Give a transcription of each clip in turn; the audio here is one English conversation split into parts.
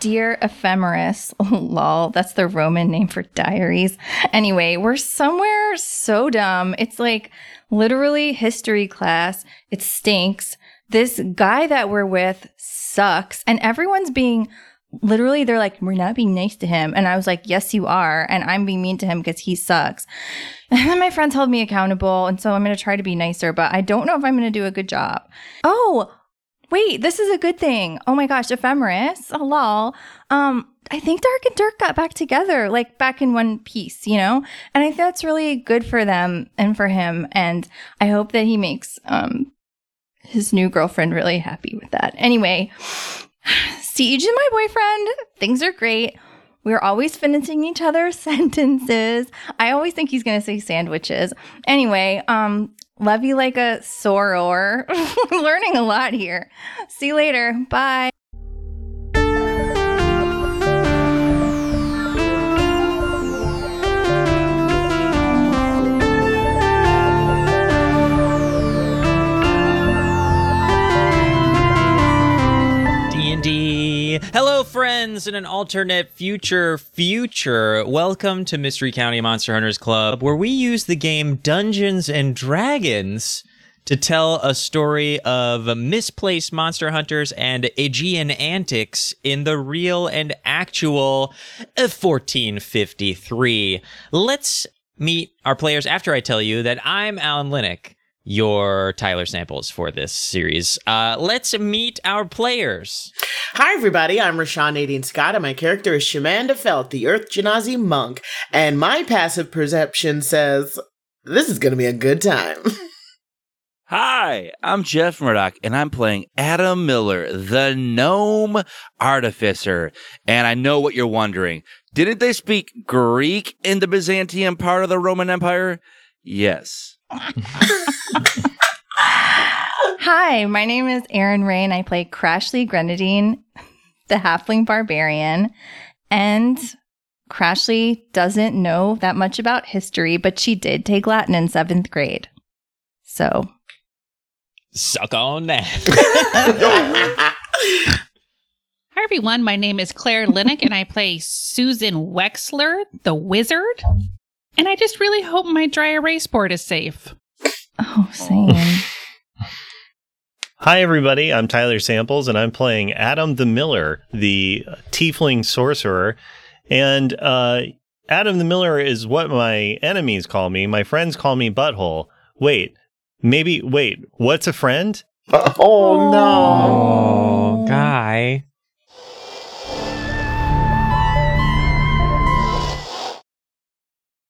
Dear Ephemeris, lol, that's the Roman name for diaries. Anyway, we're somewhere so dumb. It's like literally history class. It stinks. This guy that we're with sucks. And everyone's being, literally, they're like, we're not being nice to him. And I was like, yes, you are. And I'm being mean to him because he sucks. And then my friends held me accountable. And so I'm going to try to be nicer, but I don't know if I'm going to do a good job. Oh, wait, this is a good thing. Oh my gosh, Ephemeris. Oh, lol. I think Dark and Dirk got back together, like back in one piece, you know? And I think that's really good for them and for him. And I hope that he makes his new girlfriend really happy with that. Anyway, Siege and my boyfriend, things are great. We're always finishing each other's sentences. I always think he's going to say sandwiches. Anyway, love you like a soror. Learning a lot here. See you later. Bye. D&D. Hello, friends, in an alternate future. Welcome to Mystery County Monster Hunters Club, where we use the game Dungeons and Dragons to tell a story of misplaced monster hunters and Aegean antics in the real and actual 1453. Let's meet our players after I tell you that I'm Alan Linic, your Tyler Samples for this series. Let's meet our players. Hi, everybody. I'm Rashawn Nadine Scott, and my character is Shamanda Felt, the Earth Genasi monk. And my passive perception says, this is going to be a good time. Hi, I'm Jeff Murdoch, and I'm playing Adam Miller, the gnome artificer. And I know what you're wondering. Didn't they speak Greek in the Byzantium part of the Roman Empire? Yes. Hi, my name is Erin Rein. I play Krashlee Grenadine, the halfling barbarian. And Krashlee doesn't know that much about history, but she did take Latin in 7th grade. So, suck on that. Hi, everyone. My name is Claire Linic, and I play Susan Wexler, the wizard. And I just really hope my dry erase board is safe. Oh, same. Hi, everybody. I'm Tyler Samples, and I'm playing Adam the Miller, the tiefling sorcerer. And Adam the Miller is what my enemies call me. My friends call me Butthole. Wait, what's a friend? Oh, no. Oh, guy.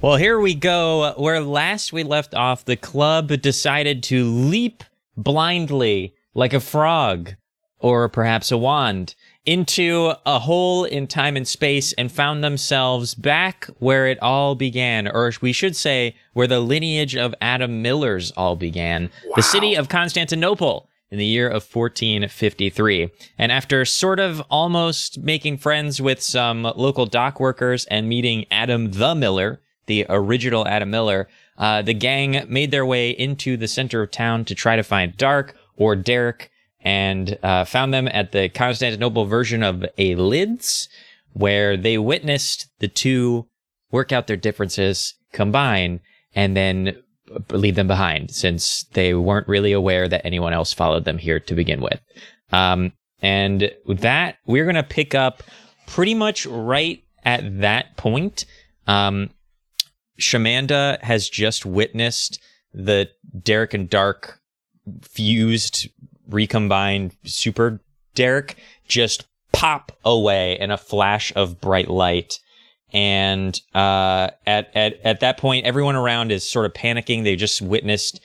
Well, here we go. Where last we left off, the club decided to leap blindly, like a frog, or perhaps a wand, into a hole in time and space and found themselves back where it all began, or we should say, where the lineage of Adam Miller's all began. Wow. The city of Constantinople in the year of 1453. And after sort of almost making friends with some local dock workers and meeting Adam the Miller, the original Adam Miller, the gang made their way into the center of town to try to find Dark or Dirk, and found them at the Constantinople version of a Lids, where they witnessed the two work out their differences, combine, and then leave them behind, since they weren't really aware that anyone else followed them here to begin with. And with that, we're going to pick up pretty much right at that point. Shamanda has just witnessed the Derek and Dark fused, recombined Super Derek just pop away in a flash of bright light. And at that point, everyone around is sort of panicking. They just witnessed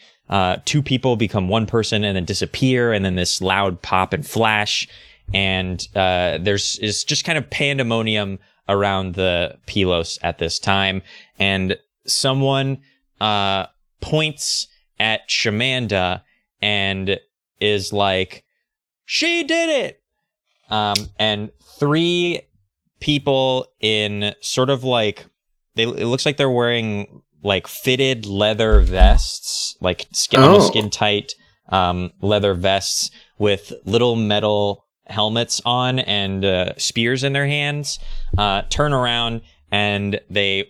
two people become one person and then disappear, and then this loud pop and flash. And it's just kind of pandemonium around the Pylos at this time. And someone points at Shamanda and is like, "She did it!" And three people in sort of like, it looks like they're wearing like fitted leather vests, like skin tight leather vests with little metal helmets on and spears in their hands, turn around, and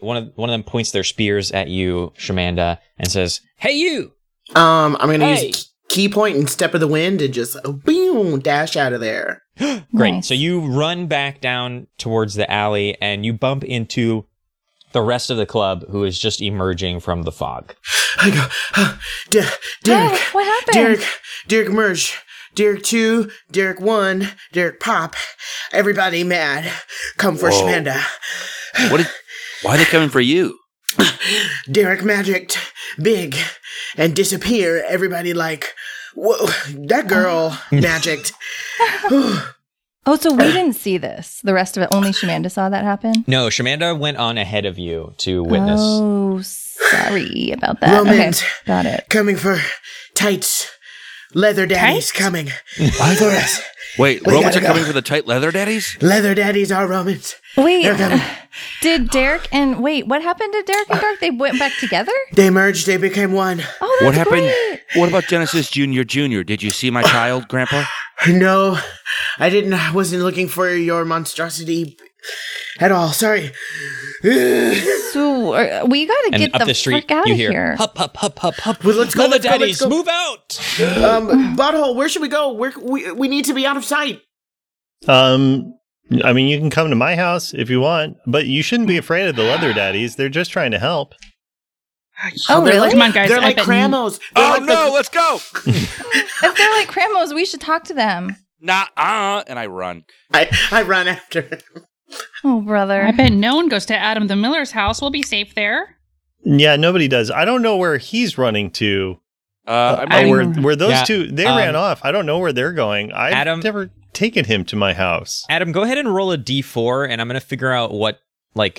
one of them points their spears at you, Shamanda, and says, "Hey, you!" I'm going to use key point and step of the wind and just boom, dash out of there. Great. Nice. So you run back down towards the alley and you bump into the rest of the club, who is just emerging from the fog. I go, Derek. Hey, what happened? Derek merged. Dirk 2, Dirk 1, Dirk Pop. Everybody mad. Come for Shamanda. Why are they coming for you? Dirk magicked big and disappear. Everybody like, whoa, that girl magicked. So we didn't see this. The rest of it, only Shamanda saw that happen? No, Shamanda went on ahead of you to witness. Oh, sorry about that. Romans, okay, got it. Coming for tights. Leather daddies coming for us. Wait, Romans are coming for the tight leather daddies? Leather daddies are Romans. Wait, did Derek and... Wait, what happened to Derek and Dark? They went back together? They merged. They became one. Oh, that's great. What about Genesis Junior Junior? Did you see my child, Grandpa? No, I didn't. I wasn't looking for your monstrosity at all. Sorry. So we gotta get the fuck out of here. Hop, hop, hop, hop, hop. Well, let's go, the daddies. Go. Move out. Butthole, where should we go? We need to be out of sight. I mean, you can come to my house if you want, but you shouldn't be afraid of the leather daddies. They're just trying to help. Oh, really? Come on, guys. They're like Kramos. Let's go. If they're like Kramos, we should talk to them. And I run. I run after him. Oh, brother. I bet no one goes to Adam the Miller's house. We'll be safe there. Yeah, nobody does. I don't know where he's running to. Where those two, they ran off. I don't know where they're going. I've never taken him to my house. Adam, go ahead and roll a D4, and I'm going to figure out what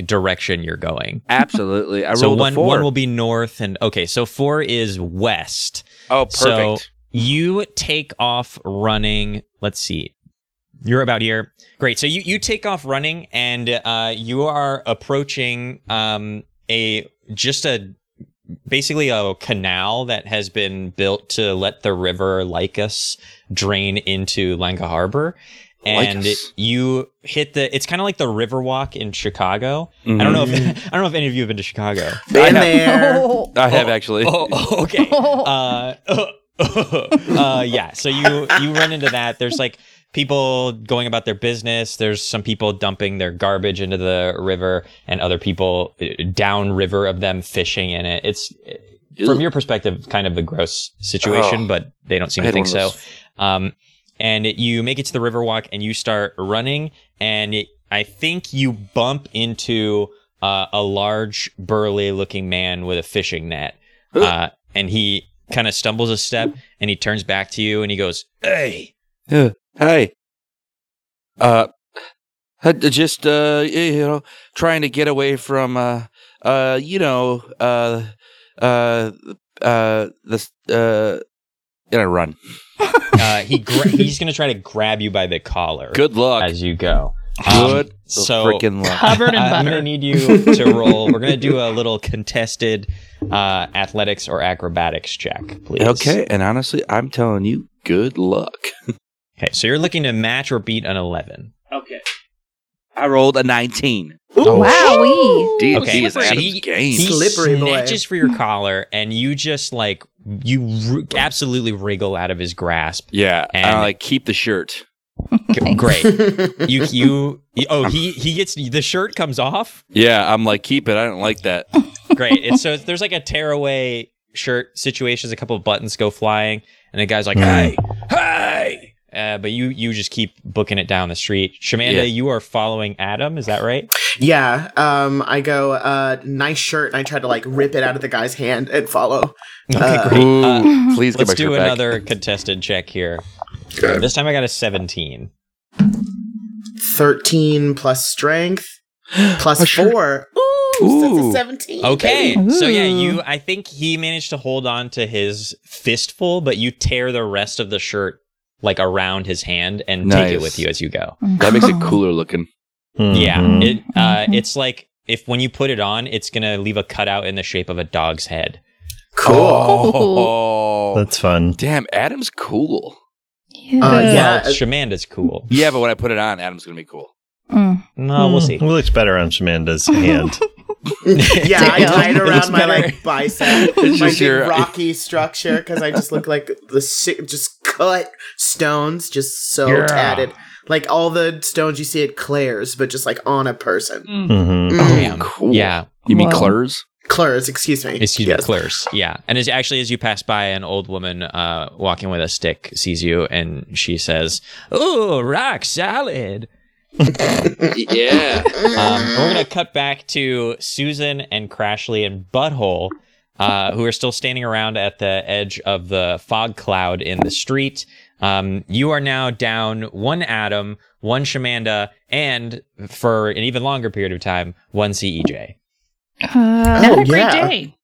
direction you're going. Absolutely. I rolled a 4. So one will be north, and okay, so 4 is west. Oh, perfect. So you take off running, let's see. You're about here. Great. So you take off running, and you are approaching basically a canal that has been built to let the river Lycus drain into Lanka Harbor. And you hit it's kind of like the Riverwalk in Chicago. Mm-hmm. I don't know if any of you have been to Chicago. Been there. I have actually. Oh, okay. Yeah. So you run into that. There's like people going about their business. There's some people dumping their garbage into the river, and other people downriver of them fishing in it. It's, from your perspective, kind of a gross situation, but they don't seem to think so. And you make it to the Riverwalk, and you start running, and I think you bump into a large, burly-looking man with a fishing net, and he kind of stumbles a step, and he turns back to you, and he goes, "Hey." Hey, just, trying to get away from, this, and I run. He's going to try to grab you by the collar. Good luck. As you go. Good freaking luck. Covered in butter. I'm going to need you to roll. We're going to do a little contested, athletics or acrobatics check, please. Okay. And honestly, I'm telling you, good luck. Okay, so you're looking to match or beat an 11. Okay. I rolled a 19. Oh, wow! D&D okay. is Adam's game. He slippery snatches boy. For your collar, and you just like you absolutely wriggle out of his grasp. Yeah, and I like keep the shirt. Great. He gets the shirt comes off. Yeah, I'm like keep it. I don't like that. Great. And so there's like a tearaway shirt situation. A couple of buttons go flying, and the guy's like, hey. But you just keep booking it down the street. Shamanda, you are following Adam, is that right? Yeah. I go, nice shirt, and I try to like rip it out of the guy's hand and follow. Okay, great. Please let's do another contested check here. Okay. This time I got a 17. 13 plus strength plus 4. Ooh. That's a 17. Okay. Ooh. So yeah, I think he managed to hold on to his fistful, but you tear the rest of the shirt like around his hand and take it with you as you go. That makes it cooler looking. Mm-hmm. Yeah. It's like if when you put it on, it's going to leave a cutout in the shape of a dog's head. Cool. Oh. That's fun. Damn, Adam's cool. Yeah. Shamanda's cool. Yeah, but when I put it on, Adam's going to be cool. No, we'll see. It looks better on Shamanda's hand. Yeah, I tied around my like bicep, my big rocky structure, because I just look like the just cut stones, just so tatted, like all the stones you see at Claire's, but just like on a person. Mm-hmm. Mm. Cool. Yeah, you mean Claire's? Claire's, excuse me, Claire's. Yeah, and it's actually as you pass by, an old woman walking with a stick sees you, and she says, "Ooh, rock salad." Yeah. We're going to cut back to Susan and Krashlee and Butthole, who are still standing around at the edge of the fog cloud in the street. You are now down one Adam, one Shamanda, and for an even longer period of time, one CEJ. Not a great day.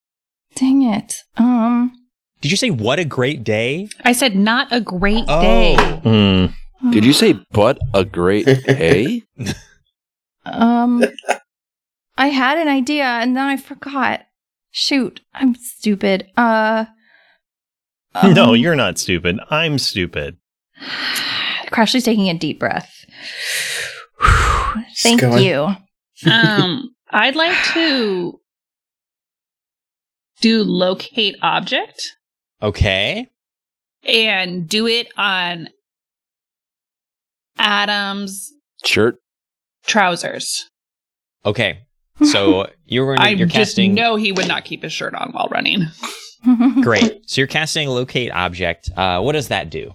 Dang it. Did you say what a great day? I said not a great day. Mm. Did you say but a great day? I had an idea and then I forgot. Shoot, I'm stupid. No, you're not stupid. I'm stupid. Krashlee's taking a deep breath. Thank you. I'd like to do locate object. Okay. And do it on Adam's shirt, trousers. Okay, so you're casting. I just know he would not keep his shirt on while running. Great. So you're casting locate object. What does that do?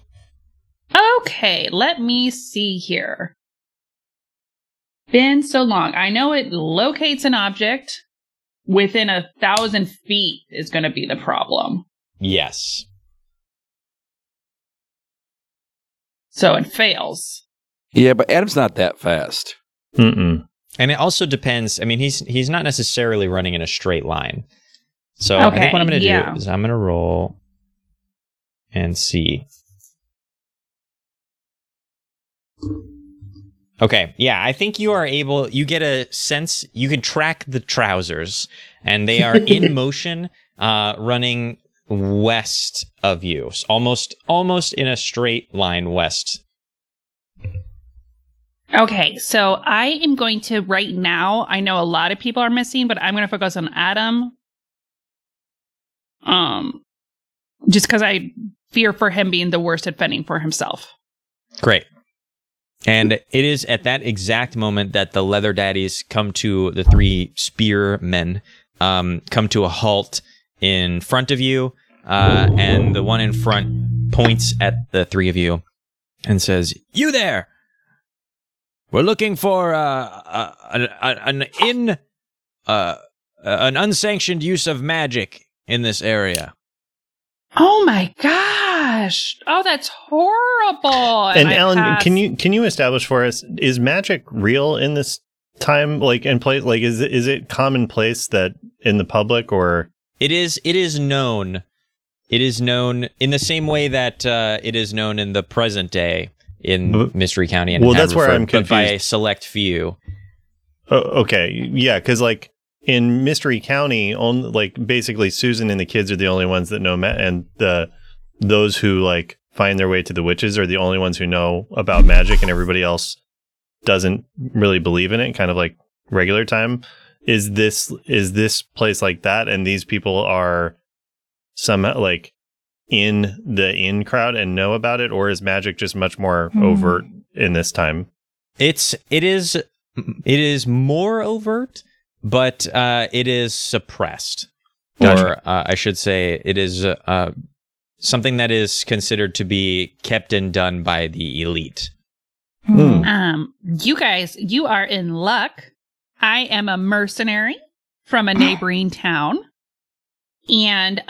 Okay, let me see here. Been so long. I know it locates an object within 1,000 feet is going to be the problem. Yes. So it fails. Yeah, but Adam's not that fast. Mm-mm. And it also depends. I mean, he's not necessarily running in a straight line. So I think what I'm going to do is I'm going to roll and see. Okay, yeah, I think you get a sense, you can track the trousers, and they are in motion, running west of you, almost in a straight line west. Okay, so I am going to right now. I know a lot of people are missing, but I'm going to focus on Adam. Just because I fear for him being the worst at fending for himself. Great. And it is at that exact moment that the leather daddies come to the three spear men. Come to a halt in front of you, and the one in front points at the three of you and says, "You there! We're looking for an unsanctioned use of magic in this area." Oh my gosh! Oh, that's horrible. And Alan, can you establish for us, is magic real in this time, like in place? Like, is it commonplace that in the public or? It is known in the same way that it is known in the present day in Mystery County and that's where I'm confused. By a select few. Okay, yeah, because like in Mystery County, only like basically Susan and the kids are the only ones that know, and those who like find their way to the witches are the only ones who know about magic, and everybody else doesn't really believe in it, kind of like regular time. Is this place like that, and these people are somehow like in the in crowd and know about it, or is magic just much more overt in this time? It is more overt, but it is suppressed. Gotcha. Or I should say it is something that is considered to be kept and done by the elite. You guys, you are in luck. I am a mercenary from a neighboring town, and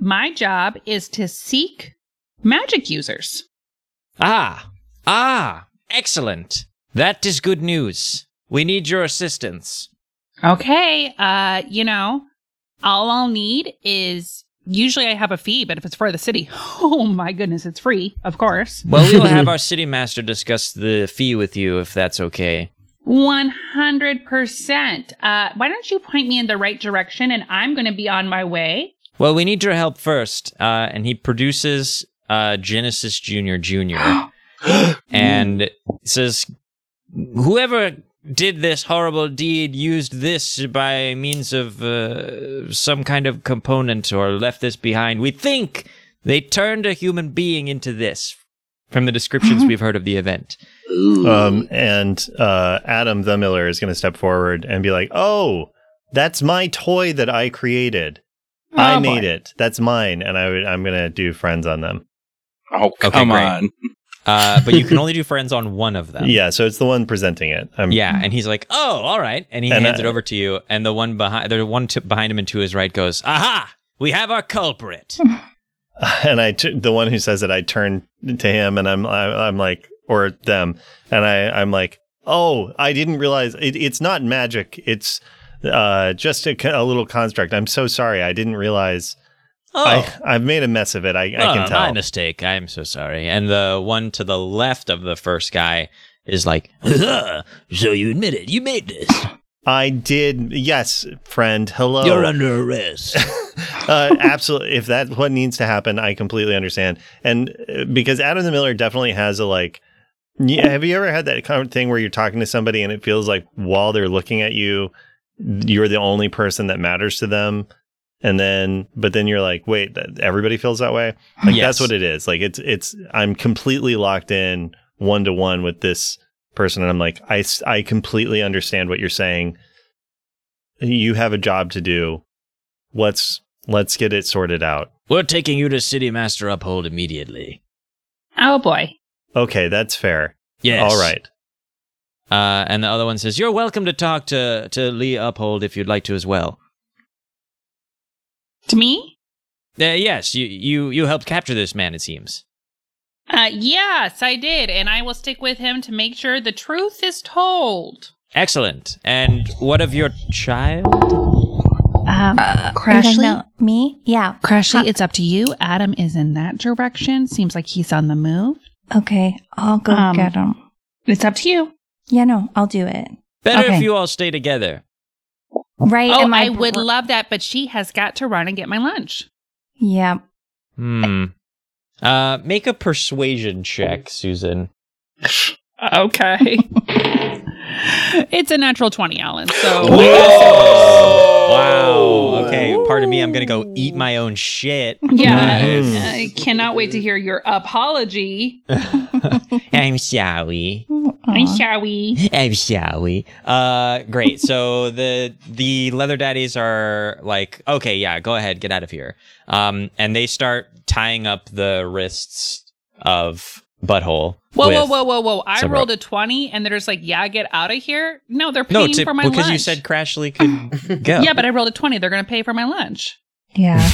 my job is to seek magic users. Ah, excellent. That is good news. We need your assistance. Okay, all I'll need is, usually I have a fee, but if it's for the city, oh my goodness, it's free, of course. Well, we will have our city master discuss the fee with you, if that's okay. 100%. Why don't you point me in the right direction, and I'm going to be on my way. Well, we need your help first. And he produces Genesis Junior Junior and says, whoever did this horrible deed used this by means of some kind of component or left this behind. We think they turned a human being into this, from the descriptions we've heard of the event. And Adam the Miller is going to step forward and be like, oh, that's my toy that I created. I made it. That's mine. And I'm going to do friends on them. Oh, come on. But you can only do friends on one of them. Yeah, so it's the one presenting it. And he's like, oh, all right. And he hands it over to you. And the one behind him and to his right goes, aha, we have our culprit. And the one who says it, I turn to him and I'm like, or them, and I'm like, oh, I didn't realize it's not magic. It's just a little construct. I'm so sorry. I didn't realize. Oh. I've made a mess of it. I can tell. My mistake. I'm so sorry. And the one to the left of the first guy is like, so you admit it. You made this. I did. Yes, friend. Hello. You're under arrest. Absolutely. If that's what needs to happen, I completely understand. And because Adam the Miller definitely has a like, have you ever had that kind of thing where you're talking to somebody and it feels like while they're looking at you, you're the only person that matters to them? But then you're like, wait, everybody feels that way? Like, yes. That's what it is. Like, it's, I'm completely locked in 1-to-1 with this person, and I'm like, I completely understand what you're saying. You have a job to do. Let's get it sorted out. We're taking you to City Master Uphold immediately. Oh boy. Okay, that's fair. Yes. All right. And the other one says, you're welcome to talk to Lee Uphold if you'd like to as well. To me? Yes, you helped capture this man, it seems. Yes, I did, and I will stick with him to make sure the truth is told. Excellent. And what of your child? Krashlee? No, me? Yeah. Krashlee, it's up to you. Adam is in that direction. Seems like he's on the move. Okay, I'll go get him. It's up to you. Yeah, no, I'll do it. Better if you all stay together. Right. Oh, I would love that, but she has got to run and get my lunch. Yeah. Make a persuasion check, Susan. Okay. It's a natural 20, Alan. So. Wow. Okay. Pardon me. I'm going to go eat my own shit. Yeah. Nice. I cannot wait to hear your apology. I'm sorry. Great. So the leather daddies are like, okay, yeah, go ahead, get out of here. And they start tying up the wrists of Butthole. Whoa. I rolled a 20 and they're just like, yeah, get out of here. No, they're paying for my lunch. Because you said Krashlee could go. Yeah, but I rolled a 20. They're going to pay for my lunch. Yeah.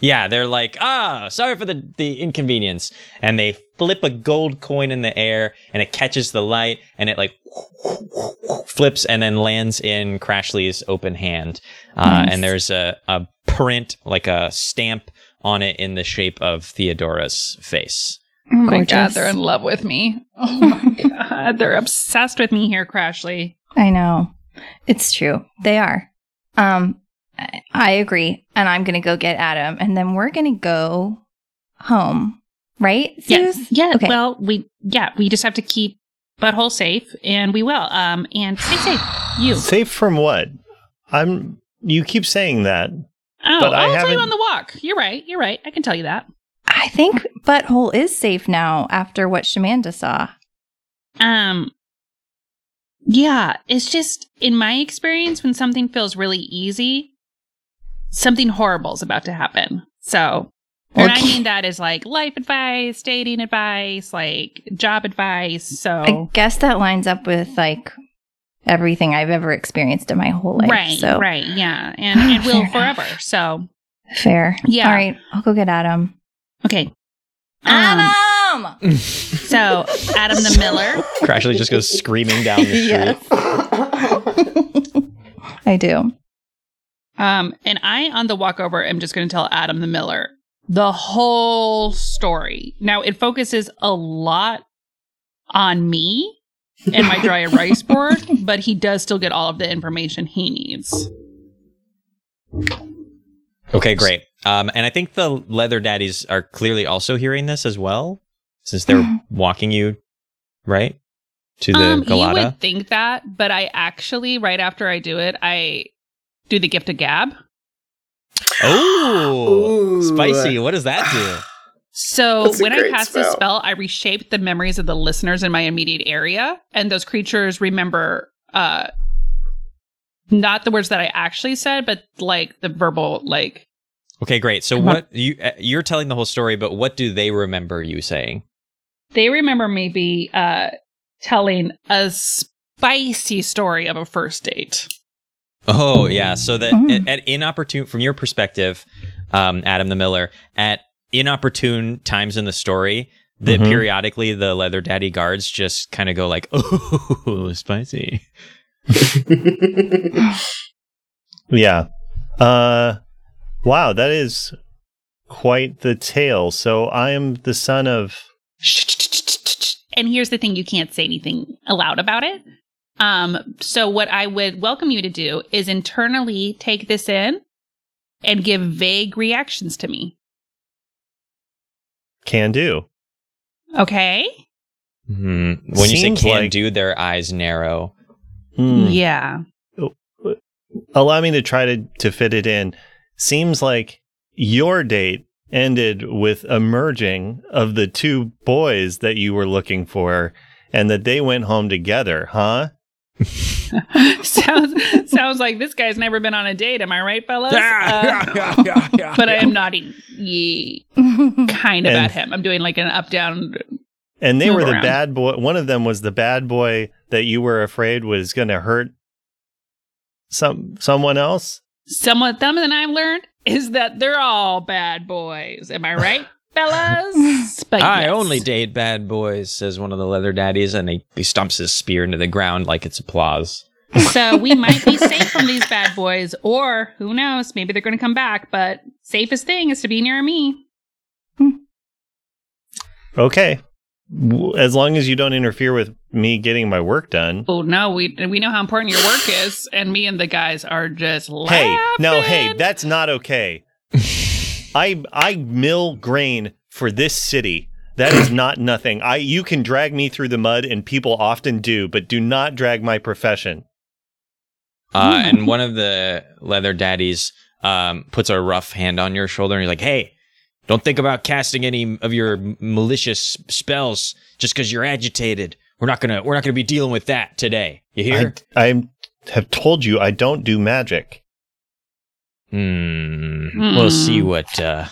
Yeah, they're like, sorry for the inconvenience. And they flip a gold coin in the air and it catches the light and it like flips and then lands in Krashlee's open hand. Nice. And there's a print, like a stamp on it in the shape of Theodora's face. Oh my God, they're in love with me. Oh my God, they're obsessed with me here, Krashlee. I know. It's true. They are. I agree. And I'm going to go get Adam. And then we're going to go home. Right, Suze? Yeah. Okay. Well, we just have to keep butthole safe, and we will. And stay safe, you. Safe from what? You keep saying that. Oh, but I'll tell you on the walk. You're right. I can tell you that. I think butthole is safe now after what Shamanda saw. Yeah, it's just, in my experience, when something feels really easy, something horrible is about to happen. So, okay. And I mean that is like life advice, dating advice, like job advice, so. I guess that lines up with like everything I've ever experienced in my whole life. Right, yeah. And will forever, so. Fair. Yeah. All right, I'll go get Adam. Okay. Adam! So, Adam the Miller. Krashlee just goes screaming down the street. Yes. I do. And I, on the walkover, am just going to tell Adam the Miller the whole story. Now, it focuses a lot on me and my dry erase board, but he does still get all of the information he needs. Okay, great. And I think the leather daddies are clearly also hearing this as well, since they're walking you, right, to the Galata. You would think that, but I actually, right after I do it, I do the gift of gab. Oh, spicy. What does that do? So that's when I cast this spell, I reshape the memories of the listeners in my immediate area, and those creatures remember... not the words that I actually said, but like the verbal, like. Okay, great. So what you're telling the whole story, but what do they remember you saying? They remember maybe telling a spicy story of a first date. Oh yeah, so that at inopportune, from your perspective, Adam the Miller, at inopportune times in the story, that periodically the leather daddy guards just kind of go like, "Oh, spicy." Yeah. Wow, that is quite the tale. So I am the son of... And here's the thing, you can't say anything aloud about it. So what I would welcome you to do is internally take this in and give vague reactions to me. Can do. Okay. Mm-hmm. When you say can like... do, their eyes narrow. Mm. Yeah. Allow me to try to fit it in. Seems like your date ended with a merging of the two boys that you were looking for and that they went home together, huh? sounds like this guy's never been on a date. Am I right, fellas? Yeah. But I am nodding kind of at him. I'm doing like an up-down... And they were the bad boy. One of them was the bad boy that you were afraid was going to hurt someone else. Something I've learned is that they're all bad boys. Am I right, fellas? But I only date bad boys, says one of the leather daddies, and he stomps his spear into the ground like it's applause. So we might be safe from these bad boys, or who knows? Maybe they're going to come back. But safest thing is to be near me. Okay. As long as you don't interfere with me getting my work done. Oh, no, we know how important your work is, and me and the guys are just laughing. Hey, that's not okay. I mill grain for this city. That is not nothing. You can drag me through the mud, and people often do, but do not drag my profession. And one of the leather daddies puts a rough hand on your shoulder, and he's like, hey. Don't think about casting any of your malicious spells just because you're agitated. We're not gonna be dealing with that today. You hear? I have told you I don't do magic. We'll see what the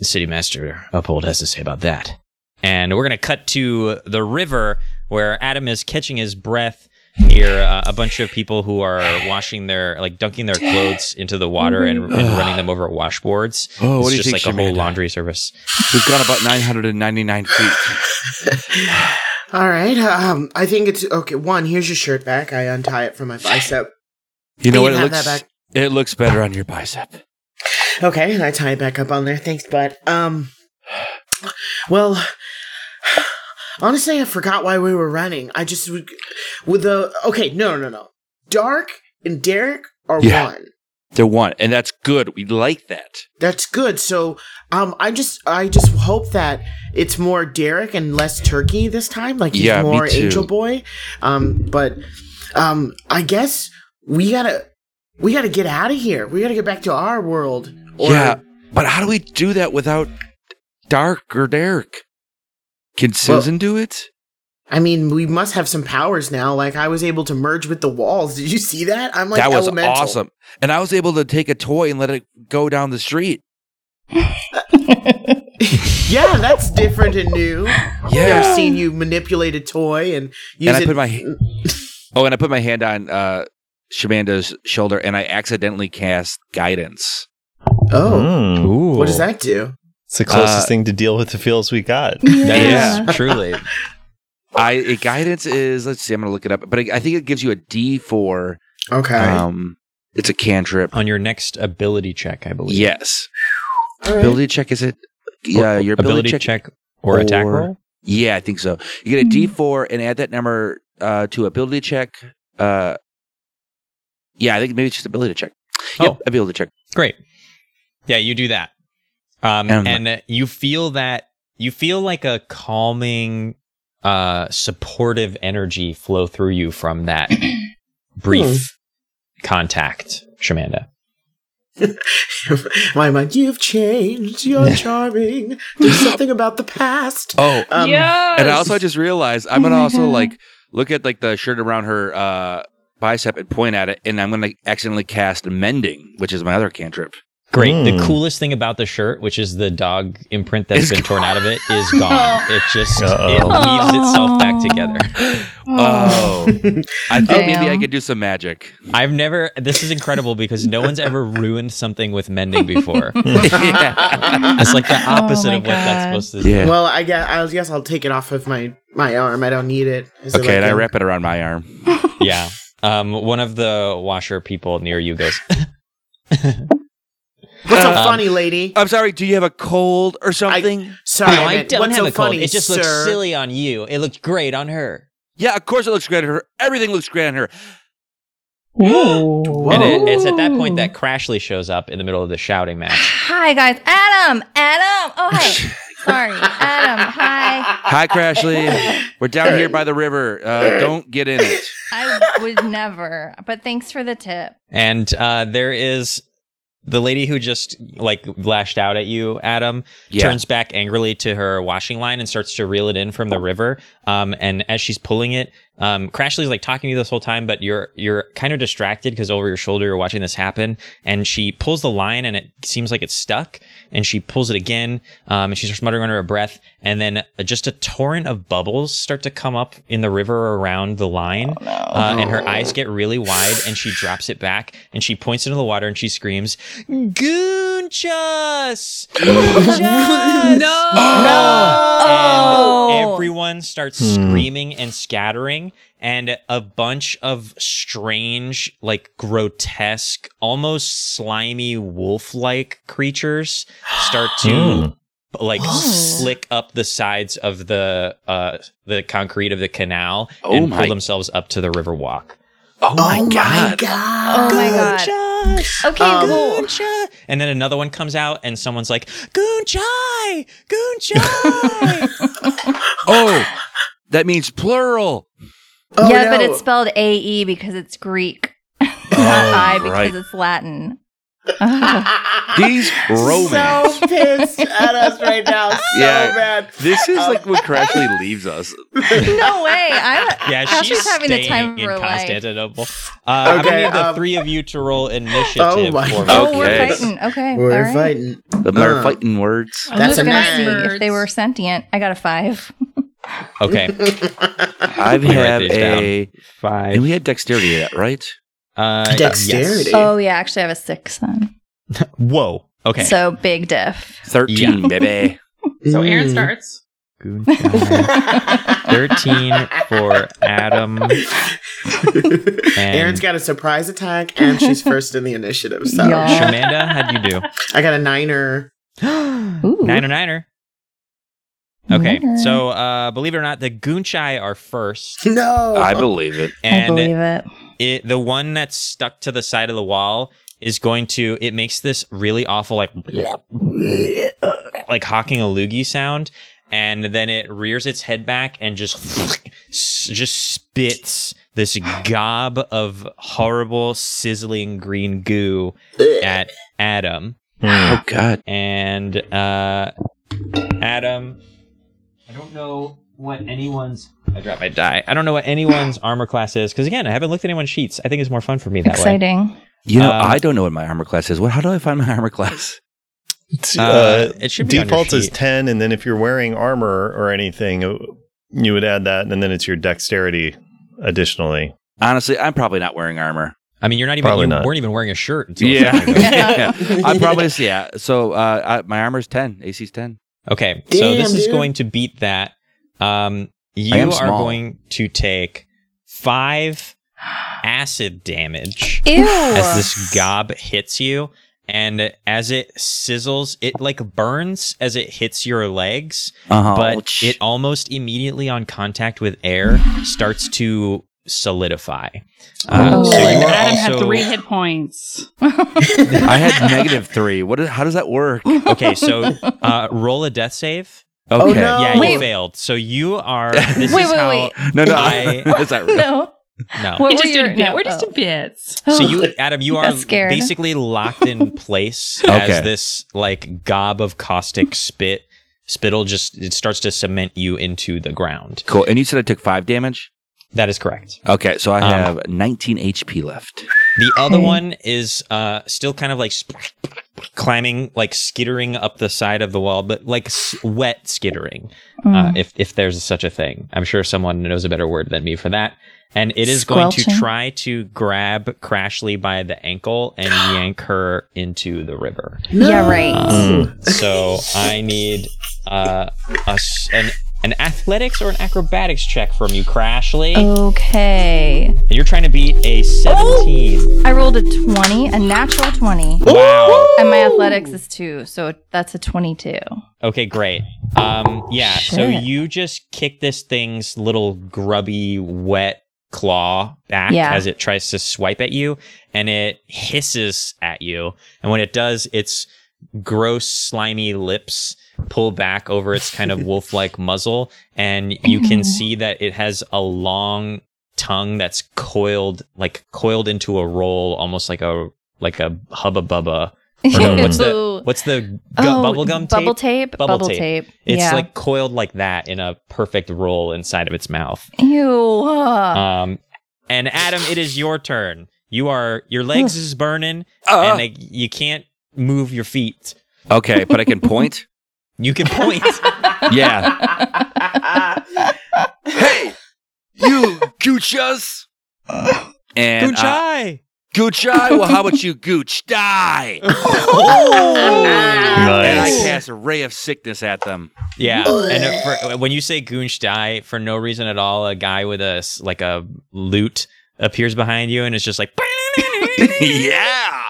city master Uphold has to say about that. And we're gonna cut to the river where Adam is catching his breath near a bunch of people who are washing their, like, dunking their clothes into the water and running them over at washboards. Oh, what do you think, Shamanda? It's just like a whole laundry service. We've gone about 999 feet. All right. I think it's okay. One, here's your shirt back. I untie it from my bicep. You know what? It looks better on your bicep. Okay, and I tie it back up on there. Thanks, bud. Well. Honestly, I forgot why we were running. I just with the okay, no. Dark and Derek are one. They're one, and that's good. We like that. That's good. So, I just hope that it's more Derek and less Turkey this time. Like, he's more Angel Boy. But I guess we gotta get out of here. We gotta get back to our world. But how do we do that without Dark or Derek? Can Susan do it? I mean, we must have some powers now. Like, I was able to merge with the walls. Did you see that? I'm like elemental. That was awesome. And I was able to take a toy and let it go down the street. Yeah, that's different and new. I've never seen you manipulate a toy and use it. And I put my hand on Shamanda's shoulder, and I accidentally cast Guidance. Oh. Ooh. What does that do? It's the closest thing to deal with the feels we got. That is truly... Guidance is, let's see, I'm going to look it up, but I think it gives you a D4. Okay. It's a cantrip. On your next ability check, I believe. Yes. Right. Ability check, is it? Yeah, your ability check or attack roll? Yeah, I think so. You get a D4 and add that number to ability check. I think maybe it's just ability check. Yep, ability check. Great. Yeah, you do that. You feel like a calming... supportive energy flow through you from that brief contact, Shamanda. My mind, you've changed. You're charming. There's something about the past. Oh, yes! And also, I just realized I'm gonna also look at the shirt around her bicep and point at it, and I'm gonna accidentally cast Mending, which is my other cantrip. Great. The coolest thing about the shirt, which is the dog imprint that's been torn out of it, is gone. It just it weaves itself back together. Oh. I think maybe I could do some magic. This is incredible because no one's ever ruined something with Mending before. It's like the opposite of what that's supposed to do. Well, I guess I'll take it off of my arm. I don't need it. And I wrap it around my arm. Yeah. One of the washer people near you goes... What's so funny, lady? I'm sorry, do you have a cold or something? I don't have a cold. It just looks silly on you. It looked great on her. Yeah, of course it looks great on her. Everything looks great on her. Ooh. And it's at that point that Krashlee shows up in the middle of the shouting match. Hi, guys. Adam! Oh, hi. Sorry. Adam, hi. Hi, Krashlee. We're down here by the river. Don't get in it. I would never, but thanks for the tip. And there is... The lady who just, lashed out at you, Adam, turns back angrily to her washing line and starts to reel it in from the river. And as she's pulling it, Krashlee's, talking to you this whole time, but you're kind of distracted because over your shoulder you're watching this happen. And she pulls the line, and it seems like it's stuck. And she pulls it again, and she starts muttering under her breath. And then just a torrent of bubbles start to come up in the river around the line. Oh, no. And her eyes get really wide, and she drops it back, and she points into the water, and she screams... Goonch us! No! And everyone starts screaming and scattering, and a bunch of strange, grotesque, almost slimy wolf-like creatures start to slick up the sides of the concrete of the canal and pull themselves up to the river walk. Oh my god! Oh my god! Okay, Gooncha! And then another one comes out, and someone's like, "Goonchai, Goonchai!" Oh, that means plural. Oh, yeah, no. But it's spelled A-E because it's Greek, not I because it's Latin. These Romans so pissed at us right now, bad. This is when Krashlee leaves us. No way! She's having the time of her life. Constantinople. Okay, I need the three of you to roll initiative. We're fighting. Okay, we're fighting. They're fighting words. That's a nice word. If they were sentient, I got a 5. Okay, I have a 5, and we had dexterity, right? Dexterity. Yes. Oh yeah, actually I have a 6 then. Whoa. Okay. So big diff. 13, baby. So Erin starts. 13 for Adam. Erin's got a surprise attack, and she's first in the initiative. So Shamanda, how'd you do? I got a 9. Ooh. Niner. Okay, so believe it or not, the Goonchai are first. No! I believe it. The one that's stuck to the side of the wall is going to, it makes this really awful, like hawking a loogie sound. And then it rears its head back and just spits this gob of horrible, sizzling green goo at Adam. Oh, God. And Adam, I don't know what anyone's... I dropped my die. I don't know what anyone's armor class is, because, again, I haven't looked at anyone's sheets. I think it's more fun for me that way. Exciting. You know, I don't know what my armor class is. How do I find my armor class? It should be default is 10, and then if you're wearing armor or anything, you would add that, and then it's your dexterity additionally. Honestly, I'm probably not wearing armor. I mean, weren't even wearing a shirt until I probably so my armor is 10, AC is 10. Okay, damn, so this is going to beat that. You are going to take 5 acid damage. Ew. As this gob hits you. And as it sizzles, it like burns as it hits your legs, but it almost immediately on contact with air starts to solidify. So Adam had 3 hit points. I had -3. How does that work? Okay, so roll a death save. Okay. Oh, no. Yeah, you failed. So you are. Wait. No. Is that real? No. No, we're just in bits. So you, Adam, you are basically locked in place as this like gob of caustic spittle it starts to cement you into the ground. Cool. And you said I took 5 damage? That is correct. Okay, so I have 19 HP left. The other one is still kind of like climbing, like skittering up the side of the wall, but like wet skittering, if there's such a thing. I'm sure someone knows a better word than me for that. And it is going to try to grab Krashlee by the ankle and yank her into the river. No. Yeah, right. So I need an athletics or an acrobatics check from you, Krashlee. Okay. And you're trying to beat a 17. Oh! I rolled a 20, a natural 20. Wow. And my athletics is 2, so that's a 22. Okay, great. So you just kick this thing's little grubby, wet claw back as it tries to swipe at you, and it hisses at you. And when it does, its gross, slimy lips pull back over its kind of wolf-like muzzle, and you can see that it has a long tongue that's coiled into a roll, almost like a Hubba Bubba. Or no, what's the bubblegum tape? Bubble tape. It's like coiled like that in a perfect roll inside of its mouth. Ew. And Adam, it is your turn. Your legs is burning, and you can't move your feet. Okay, but I can point? You can point. Yeah. Hey, you goochas. And Goochai. Goochai, well, how about you, Gooch? Die! Nice. And I cast a ray of sickness at them. Yeah, and when you say Goonch die, for no reason at all, a guy with a lute appears behind you, and it's just like... Yeah!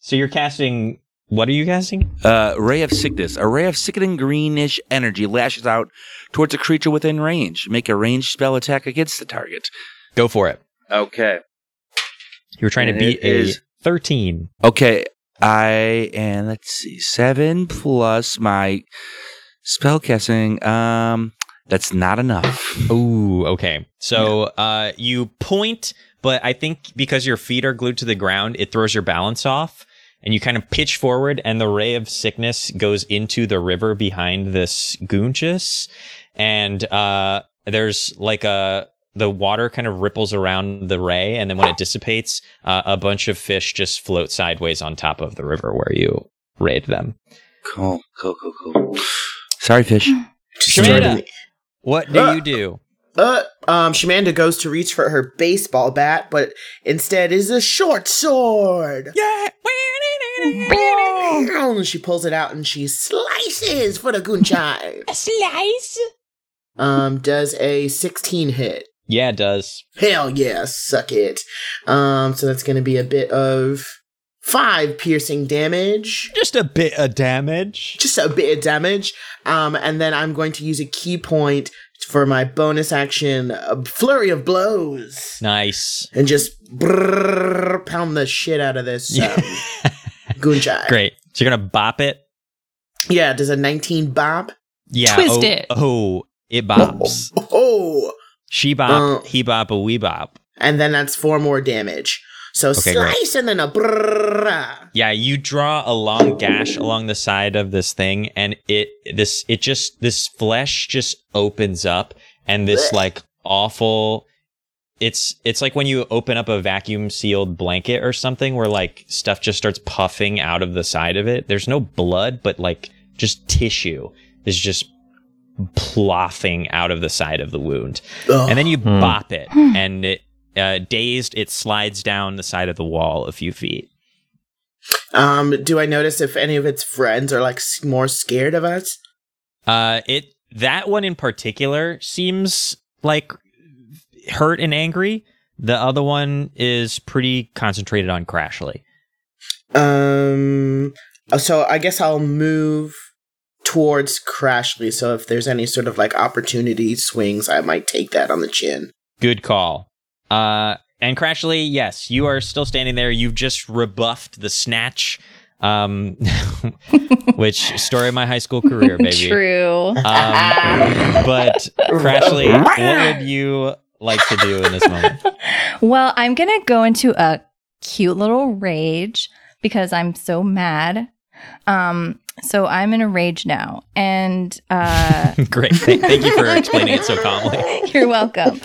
So you're casting... What are you casting? Ray of Sickness. A ray of sickening greenish energy lashes out towards a creature within range. Make a ranged spell attack against the target. Go for it. Okay. You were trying to beat a 13. Okay, let's see, 7 plus my spellcasting. That's not enough. Ooh, okay. So you point, but I think because your feet are glued to the ground, it throws your balance off, and you kind of pitch forward, and the ray of sickness goes into the river behind this goonchus, and there's like a... The water kind of ripples around the ray, and then when it dissipates, a bunch of fish just float sideways on top of the river where you raid them. Cool. Sorry, fish. Shamanda, what do you do? Shamanda goes to reach for her baseball bat, but instead is a short sword. Yeah. She pulls it out and she slices for the goonchai. A slice? Does a 16 hit? Yeah, it does. Hell yeah, suck it. So that's going to be a bit of 5 piercing damage. Just a bit of damage. And then I'm going to use a key point for my bonus action, a flurry of blows. Nice. And just pound the shit out of this goonchai. Great. So you're going to bop it? Yeah. Does a 19 bop? Yeah. Twist it. Oh, it bops. Oh. She bop, he bop, a wee bop. And then that's 4 more damage. So okay, slice great. And then a brrrr. Yeah, you draw a long gash along the side of this thing, and this flesh just opens up, and this like awful. It's like when you open up a vacuum sealed blanket or something, where like stuff just starts puffing out of the side of it. There's no blood, but like just tissue is just plopping out of the side of the wound, and then you bop it, and it. Dazed, it slides down the side of the wall a few feet. Do I notice if any of its friends are like more scared of us? That one in particular seems like hurt and angry. The other one is pretty concentrated on Krashlee. So I guess I'll move towards Krashlee. So if there's any sort of like opportunity swings, I might take that on the chin. Good call. And Krashlee, yes, you are still standing there. You've just rebuffed the snatch, which story of my high school career, baby. True. But Krashlee, what would you like to do in this moment? Well, I'm going to go into a cute little rage because I'm so mad. So I'm in a rage now, and great. Thank you for explaining it so calmly. You're welcome.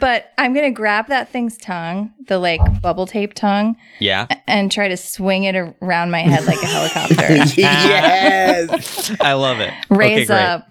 But I'm gonna grab that thing's tongue, the like bubble tape tongue, and try to swing it around my head like a helicopter. Yes, I love it. Raise up,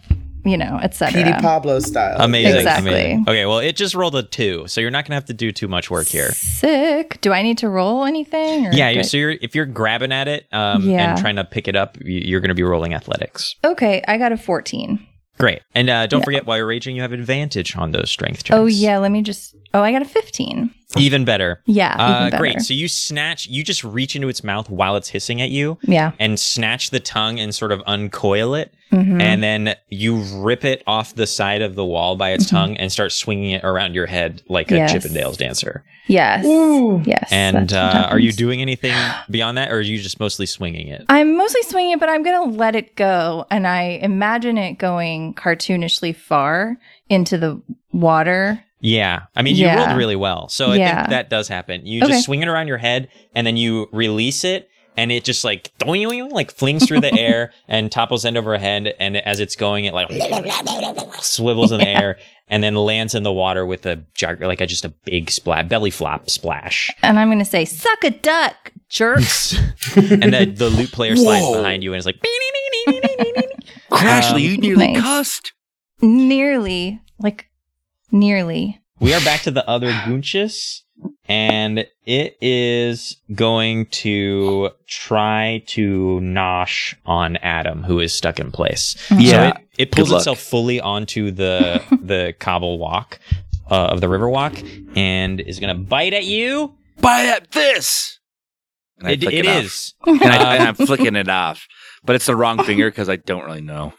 you know, etc. Petey Pablo style. Amazing, exactly. Amazing. Okay, well, it just rolled a 2, so you're not gonna have to do too much work here. Sick. Do I need to roll anything? Or so if you're grabbing at it and trying to pick it up, you're gonna be rolling athletics. Okay, I got a 14. Great, and don't forget while you're raging, you have advantage on those strength checks. Oh yeah, let me just. Oh, I got a 15. Even better. Yeah. Even better. Great. So you just reach into its mouth while it's hissing at you. Yeah. And snatch the tongue and sort of uncoil it. Mm-hmm. And then you rip it off the side of the wall by its tongue and start swinging it around your head like a Chippendales dancer. Yes. Ooh. Yes. And are you doing anything beyond that, or are you just mostly swinging it? I'm mostly swinging it, but I'm going to let it go. And I imagine it going cartoonishly far into the water. Yeah. I mean, you rolled really well. So I think that does happen. You just swing it around your head and then you release it and it just like flings through the air and topples end over head. And as it's going, it like swivels in the air and then lands in the water with a just a big splash, belly flop splash. And I'm going to say, suck a duck, jerks. And then the loot player slides behind you and it's like, Krashlee, you nearly cussed. Nearly. We are back to the other goonches, and it is going to try to nosh on Adam, who is stuck in place. Yeah, so it pulls itself fully onto the cobble walk of the river walk, and is going to bite at you. Bite at this. And it is. And I'm flicking it off, but it's the wrong finger because I don't really know.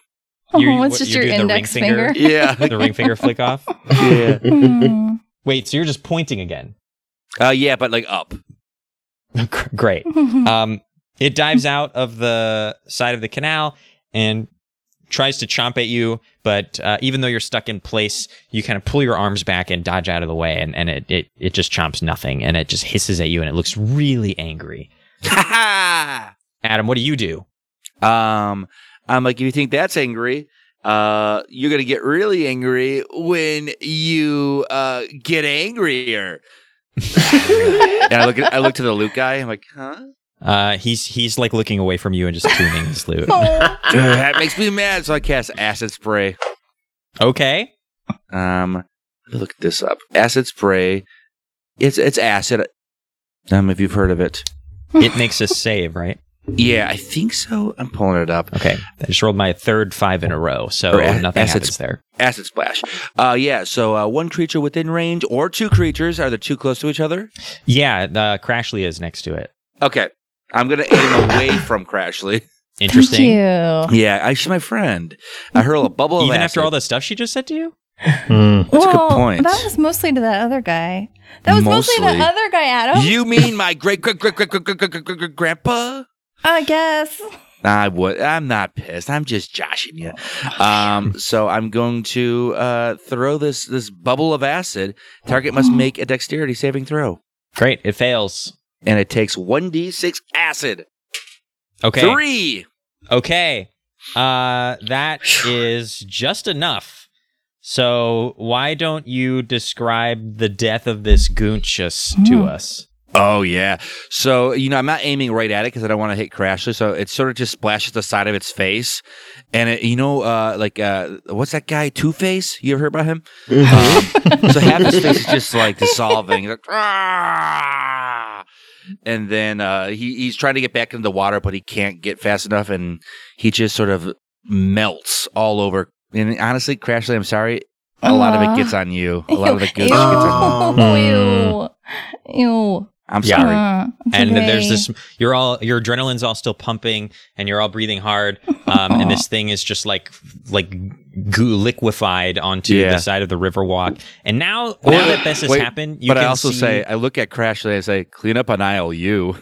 It's just your index finger. Yeah. The ring finger flick off. Yeah. Wait, so you're just pointing again? Yeah, but like up. Great. It dives out of the side of the canal and tries to chomp at you, but even though you're stuck in place, you kind of pull your arms back and dodge out of the way, and it just chomps nothing, and it just hisses at you, and it looks really angry. Adam, what do you do? I'm like, if you think that's angry, you're going to get really angry when you get angrier. And I look to the loot guy. I'm like, huh? He's like looking away from you and just tuning his loot. That makes me mad. So I cast acid spray. Okay. Look this up. Acid spray. It's acid. If you've heard of it. It makes a save, right? Yeah, I think so. I'm pulling it up. Okay. I just rolled my third 5 in a row, so nothing happens there. Acid splash. So one creature within range or 2 creatures. Are they too close to each other? Yeah, Krashlee is next to it. Okay. I'm going to aim away from Krashlee. Interesting. Thank you. Yeah, she's my friend. I hurl a bubble of acid. Even after all the stuff she just said to you? That's a good point. That was mostly to that other guy. That was mostly the other guy, Adam. You mean my great grandpa? I guess. I would. I'm not pissed. I'm just joshing you. So I'm going to throw this bubble of acid. Target must make a dexterity saving throw. Great. It fails. And it takes 1d6 acid. Okay. 3. Okay. That is just enough. So why don't you describe the death of this goonchus to us? Oh, yeah. So, I'm not aiming right at it because I don't want to hit Krashlee. So it sort of just splashes the side of its face. And, what's that guy? Two-Face? You ever heard about him? Mm-hmm. So half his face is just like dissolving. He's like, ah! And then he's trying to get back into the water, but he can't get fast enough. And he just sort of melts all over. And honestly, Krashlee, I'm sorry. A lot of it gets on you. A lot of the gooch gets on you. Ew. I'm sorry. And there's this, your adrenaline's all still pumping and you're all breathing hard. And this thing is just like goo liquefied onto the side of the river walk. And now that this has happened, I also say, I look at Krashlee and I say, clean up an aisle, you.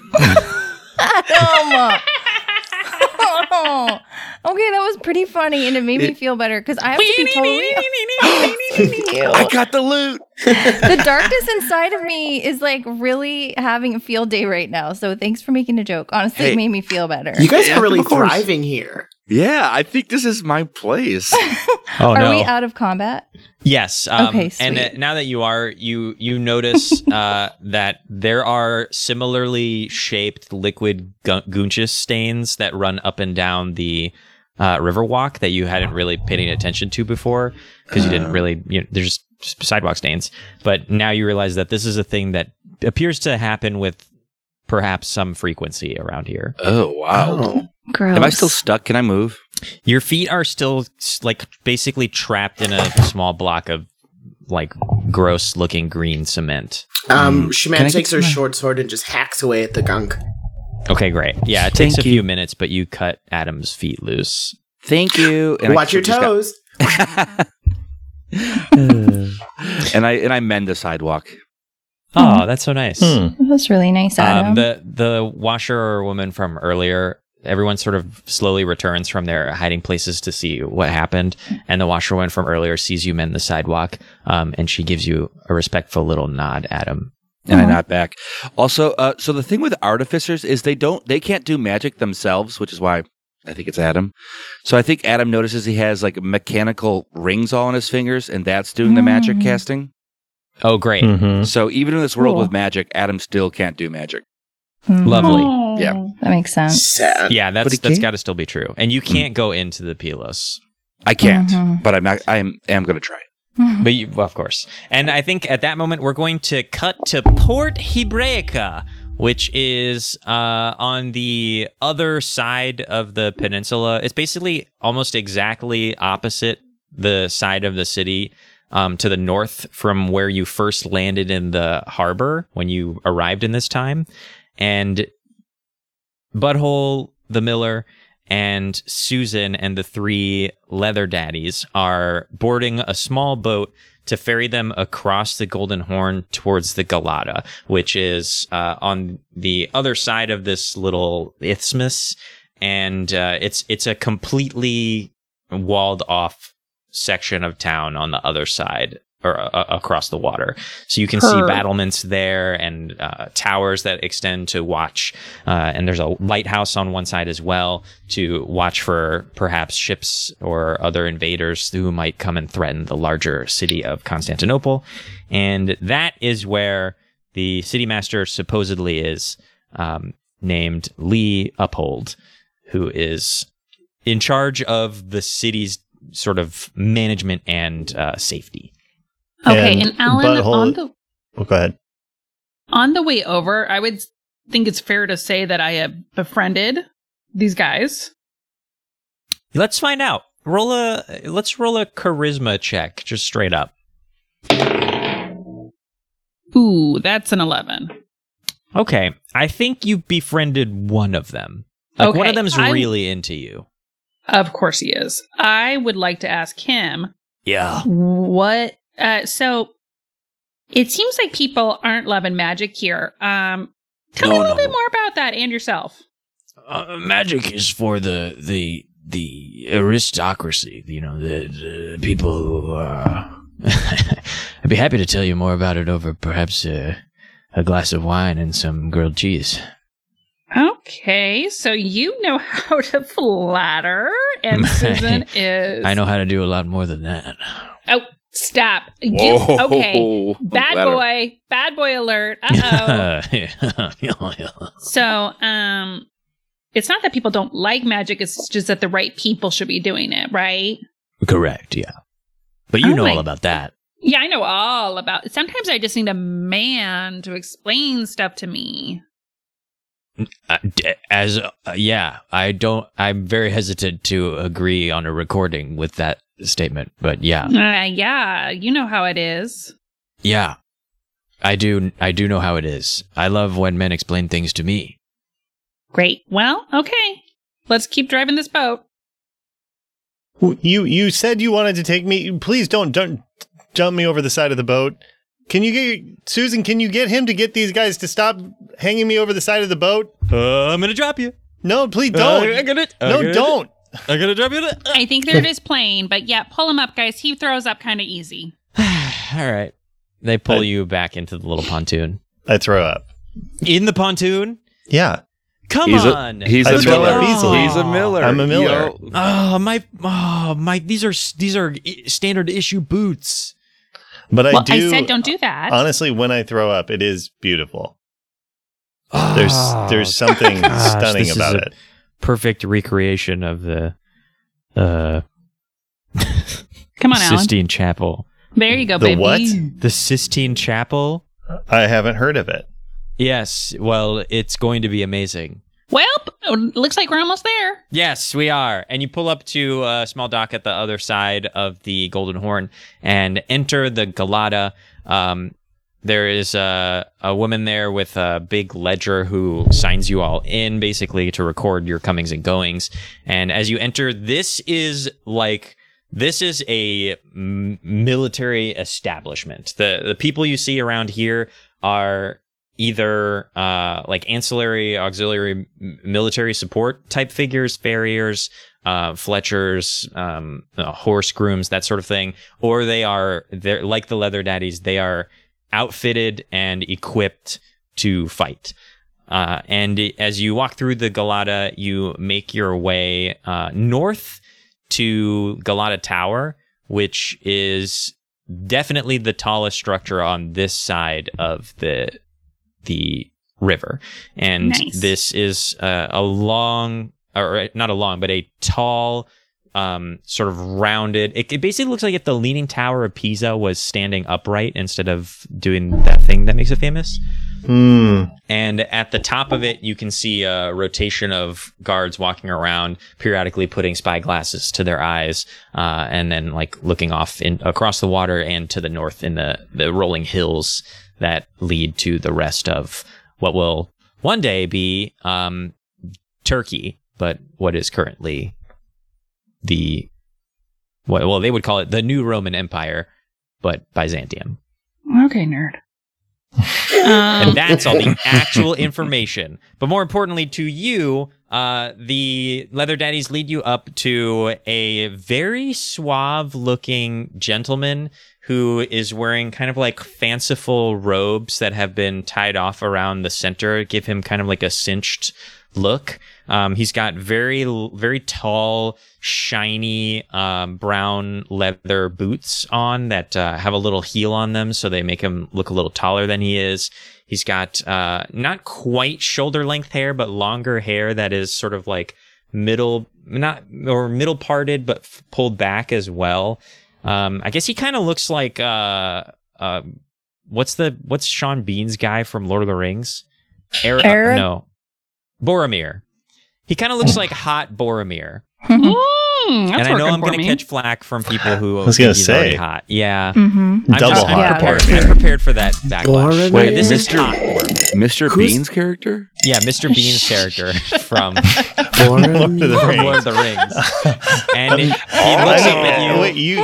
Okay, that was pretty funny, and it made me feel better because I have to be totally. I got the loot. The darkness inside of me is like really having a field day right now. So thanks for making a joke. Honestly, it made me feel better. You guys are really thriving here. Yeah, I think this is my place. Are we out of combat? Yes. Okay, sweet. And now that you are, you notice that there are similarly shaped liquid goonchus stains that run up and down the riverwalk that you hadn't really paid any attention to before because you didn't really, they're just sidewalk stains. But now you realize that this is a thing that appears to happen with perhaps some frequency around here. Oh, wow. Oh. Gross. Am I still stuck? Can I move? Your feet are still like basically trapped in a small block of like gross looking green cement. Shaman takes her short sword and just hacks away at the gunk. Okay, great. Yeah, it takes a few minutes, but you cut Adam's feet loose. Thank you. And watch your toes. And I mend the sidewalk. Oh, that's so nice. That's really nice, Adam. The washer woman from earlier. Everyone sort of slowly returns from their hiding places to see what happened. And the washerwoman from earlier sees you mend the sidewalk. And she gives you a respectful little nod, Adam. And I nod back. Also, so the thing with artificers is they can't do magic themselves, which is why I think it's Adam. So I think Adam notices he has like mechanical rings all on his fingers, and that's doing the magic casting. Oh, great. Mm-hmm. So even in this world with magic, Adam still can't do magic. Lovely. Yeah. That makes sense. Sad. Yeah, that's got to still be true. And you can't go into the Pylos. I can't, but I'm not, I am going to try. But of course. And I think at that moment we're going to cut to Port Hebraica, which is on the other side of the peninsula. It's basically almost exactly opposite the side of the city. To the north from where you first landed in the harbor when you arrived in this time. And Butthole, the Miller, and Susan and the three leather daddies are boarding a small boat to ferry them across the Golden Horn towards the Galata, which is on the other side of this little isthmus. And it's a completely walled off section of town on the other side or across the water. So you can see battlements there and towers that extend to watch. And there's a lighthouse on one side as well to watch for perhaps ships or other invaders who might come and threaten the larger city of Constantinople. And that is where the city master supposedly is, named Lee Uphold, who is in charge of the city's sort of management and safety. Okay, and Alan, go ahead. On the way over, I would think it's fair to say that I have befriended these guys. Let's find out. Let's roll a charisma check, just straight up. Ooh, that's an 11. Okay, I think you befriended one of them. Like, okay, one of them's really into you. Of course he is. I would like to ask him. Yeah. What? So it seems like people aren't loving magic here. Tell me a little bit more about that and yourself. Magic is for the aristocracy, you know, the people who are... I'd be happy to tell you more about it over perhaps a glass of wine and some grilled cheese. Okay, so you know how to flatter, and Susan is... I know how to do a lot more than that. Oh, stop. Okay, bad boy alert. Uh-oh. So, it's not that people don't like magic, it's just that the right people should be doing it, right? Correct, yeah. But you know all about that. Yeah, I know all about it. Sometimes I just need a man to explain stuff to me. I'm very hesitant to agree on a recording with that statement, but yeah. Yeah, you know how it is. Yeah, I do know how it is. I love when men explain things to me. Great. Well, okay. Let's keep driving this boat. You said you wanted to take me. Please don't jump me over the side of the boat. Can you get him to get these guys to stop hanging me over the side of the boat? I'm going to drop you. No, please don't. Don't. I'm going to drop you. I think there it is plane, but yeah, pull him up, guys. He throws up kind of easy. All right. They pull you back into the little pontoon. I throw up. In the pontoon? Yeah. Come on. He's a Miller. He's a Miller. I'm a Miller. Yo. Oh, my. These are standard issue boots. But I do. I said don't do that. Honestly, when I throw up, it is beautiful. Oh, there's something stunning about it. Perfect recreation of the Come on, Sistine Alan. Chapel. There you go, the baby. The what? The Sistine Chapel? I haven't heard of it. Yes, well, it's going to be amazing. Well, looks like we're almost there. Yes, we are. And you pull up to a small dock at the other side of the Golden Horn and enter the Galata. There is a woman there with a big ledger who signs you all in, basically, to record your comings and goings. And as you enter, this is a military establishment. The people you see around here are... either ancillary, auxiliary, military support type figures, farriers, fletchers, horse grooms, that sort of thing. Or they're like the leather daddies. They are outfitted and equipped to fight. And as you walk through the Galata, you make your way north to Galata Tower, which is definitely the tallest structure on this side of the river. And nice. This is a tall, sort of rounded, it basically looks like if the Leaning Tower of Pisa was standing upright instead of doing that thing that makes it famous. And at the top of it, you can see a rotation of guards walking around, periodically putting spyglasses to their eyes, and then looking off across the water and to the north in the rolling hills that lead to the rest of what will one day be Turkey, but what is currently they would call it the New Roman Empire, but Byzantium. Okay, nerd. And that's all the actual information. But more importantly to you, the leather daddies lead you up to a very suave-looking gentleman who is wearing kind of fanciful robes that have been tied off around the center, give him kind of a cinched look. He's got very, very tall, shiny brown leather boots on that have a little heel on them, so they make him look a little taller than he is. He's got not quite shoulder-length hair, but longer hair that is sort of middle parted, but pulled back as well. I guess he kind of looks like what's Sean Bean's guy from Lord of the Rings? Boromir. He kind of looks like hot Boromir. And I know I'm going to catch flack from people who think he's already hot. Yeah. Mm-hmm. I'm prepared for that backlash. Wait, this is hot. Mr. Bean's character? Yeah, Mr. Bean's character from Lord of the Rings. And he looks up at you. Wait, you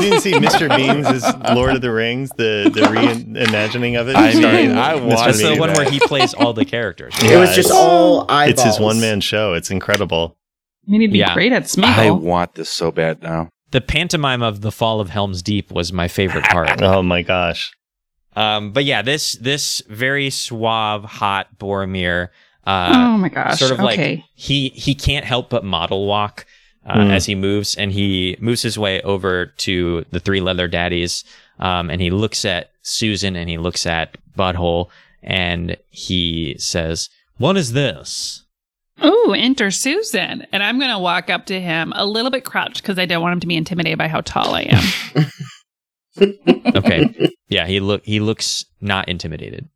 didn't see Mr. Bean's as Lord of the Rings, the reimagining of it? That's the one where he plays all the characters. It was just all eyeballs. It's his one-man show. It's incredible. I mean, he'd be great at Smeagol. I want this so bad now. The pantomime of The Fall of Helm's Deep was my favorite part. Oh my gosh. But yeah, this very suave, hot Boromir. Oh my gosh. Sort of like he can't help but model walk as he moves, and he moves his way over to the three leather daddies, and he looks at Susan and he looks at Butthole, and he says, "What is this?" Oh, enter Susan. And I'm going to walk up to him a little bit crouched because I don't want him to be intimidated by how tall I am. Okay. Yeah, he looks not intimidated.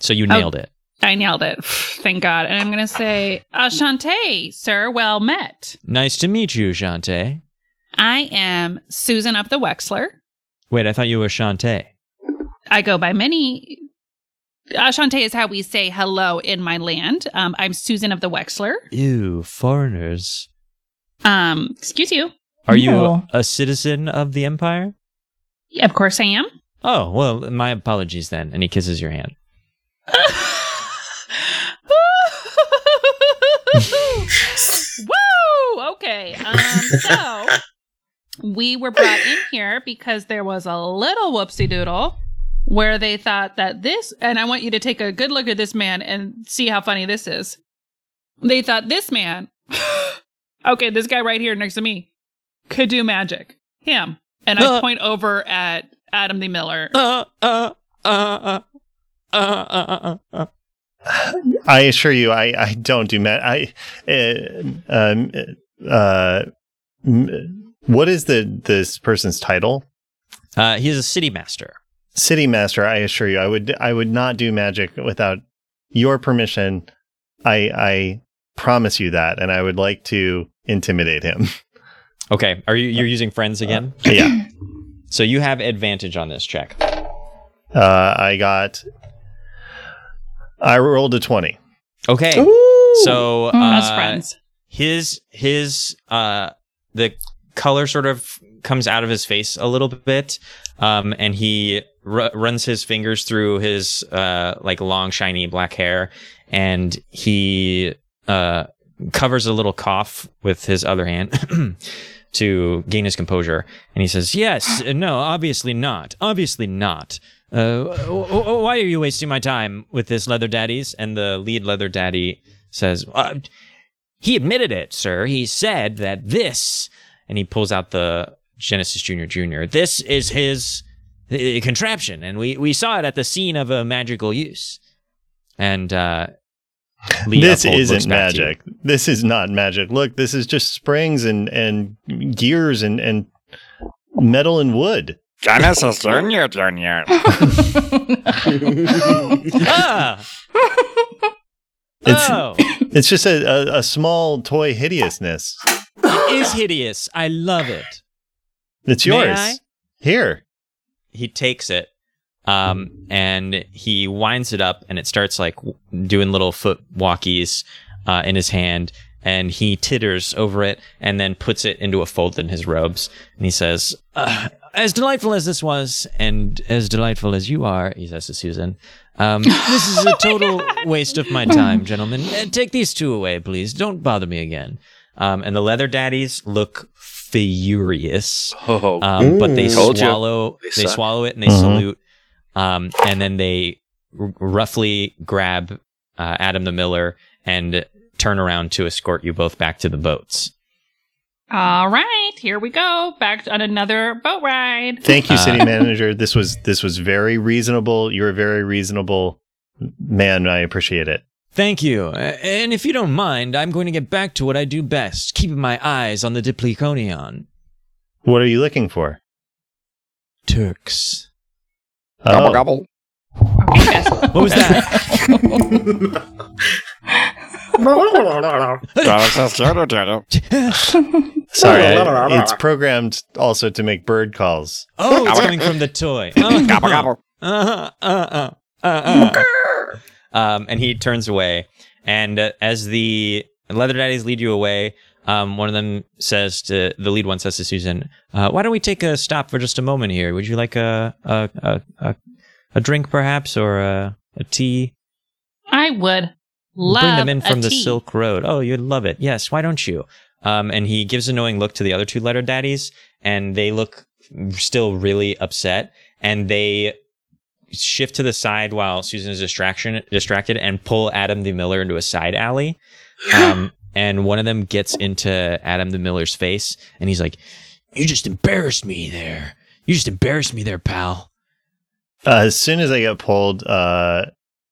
So you nailed it. I nailed it. Thank God. And I'm going to say, "Ashante, sir, well met." Nice to meet you, Ashante. I am Susan of the Wexler. Wait, I thought you were Ashante. I go by many... Ashante is how we say hello in my land. I'm Susan of the Wexler. Ew, foreigners. Excuse you. Are you a citizen of the Empire? Yeah, of course I am. Oh, well, my apologies then. And he kisses your hand. Woo! Okay. So, we were brought in here because there was a little whoopsie doodle where they thought that this, and I want you to take a good look at this man and see how funny this is. They thought this man, okay, this guy right here next to me, could do magic. Him. And I point over at Adam the Miller. I assure you, I don't do magic. What is this person's title? He's a city master. City master, I assure you, I would not do magic without your permission. I promise you that, and I would like to intimidate him. Okay, you're using friends again? Yeah. So you have advantage on this check. I rolled a 20. Okay. Ooh! So that's friends. The color sort of comes out of his face a little bit, and he runs his fingers through his long shiny black hair, and he covers a little cough with his other hand to gain his composure, and he says, "Yes, no, obviously not. Why are you wasting my time with this leather daddies?" And the lead leather daddy says, "He admitted it, sir. He said that this..." And he pulls out the Genesis Junior Junior. "This is his contraption, and we saw it at the scene of a magical use." And Lee Uphold looks back to you. "This isn't magic. This is not magic. Look, this is just springs and gears and metal and wood." Genesis Junior Junior. It's just a small toy hideousness. It is hideous. I love it. It's yours. Here. He takes it, and he winds it up, and it starts doing little foot walkies in his hand, and he titters over it, and then puts it into a fold in his robes, and he says, "As delightful as this was, and as delightful as you are," he says to Susan, "this is a total waste of my time, gentlemen. Take these two away, please. Don't bother me again." And the leather daddies look furious, but they swallow. They swallow it and they salute, and then they roughly grab Adam the Miller and turn around to escort you both back to the boats. All right, here we go back on another boat ride. Thank you, city manager. This was very reasonable. You're a very reasonable man. I appreciate it. Thank you. And if you don't mind, I'm going to get back to what I do best, keeping my eyes on the Dipliconion. What are you looking for? Turks. Gobble, gobble. What was that? Sorry, it's programmed also to make bird calls. Oh, it's coming from the toy. Gobble, gobble. And he turns away. And as the leather daddies lead you away, one of them says to the lead one says to Susan, "Why don't we take a stop for just a moment here? Would you like a drink, perhaps, or a tea?" I would love. Bring them in from the Silk Road. Oh, you'd love it. Yes. Why don't you? And he gives a knowing look to the other two letter daddies, and they look still really upset, and they shift to the side while Susan is distracted, and pull Adam the Miller into a side alley. And one of them gets into Adam the Miller's face, and he's like, "You just embarrassed me there. You just embarrassed me there, pal." As soon as I get pulled,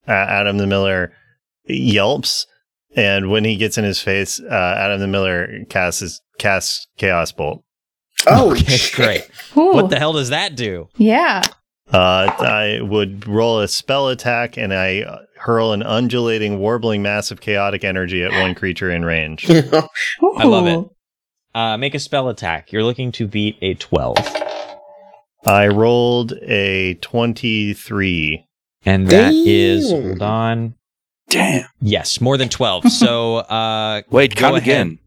Adam the Miller yelps, and when he gets in his face, Adam the Miller casts Chaos Bolt. Oh, okay, great. Ooh. What the hell does that do? Yeah. I would roll a spell attack, and I hurl an undulating, warbling mass of chaotic energy at one creature in range. I love it. Make a spell attack. You're looking to beat a 12. I rolled a 23. And that is... Hold on. Damn. Yes, more than 12. So, wait, come again.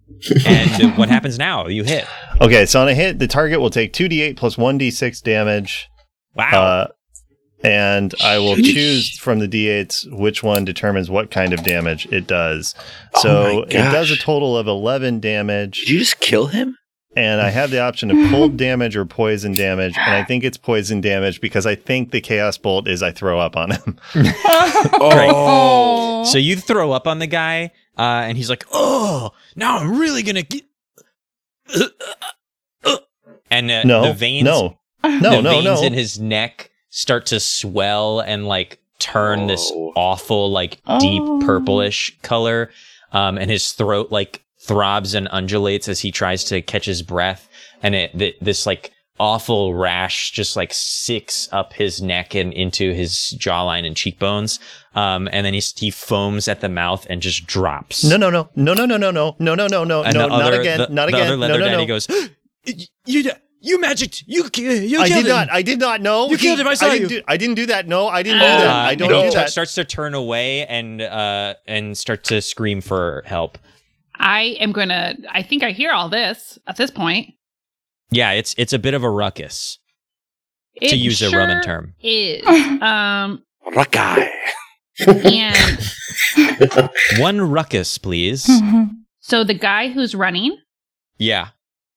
And what happens now? You hit. Okay, so on a hit, the target will take 2d8 plus 1d6 damage. Wow. And I will choose from the d8s which one determines what kind of damage it does. So it does a total of 11 damage. Did you just kill him? And I have the option of cold damage or poison damage, and I think it's poison damage because I think the Chaos Bolt is I throw up on him. Oh. So you throw up on the guy, and he's like, "Oh, now I'm really going to get..." And the veins... No, the veins in his neck start to swell and like turn this awful, like deep purplish color. And his throat like throbs and undulates as he tries to catch his breath. And this like awful rash just like sicks up his neck and into his jawline and cheekbones. And then he foams at the mouth and just drops. No, not again. The other leather daddy goes, You magicked. You killed him. I did not know. You killed him. I saw you. I didn't do that. No, I didn't do that. I don't do that. Starts to turn away and start to scream for help. I think I hear all this at this point. Yeah, it's a bit of a ruckus. It to use a Roman term. Is. Ruckus. And one ruckus, please. Mm-hmm. So the guy who's running. Yeah.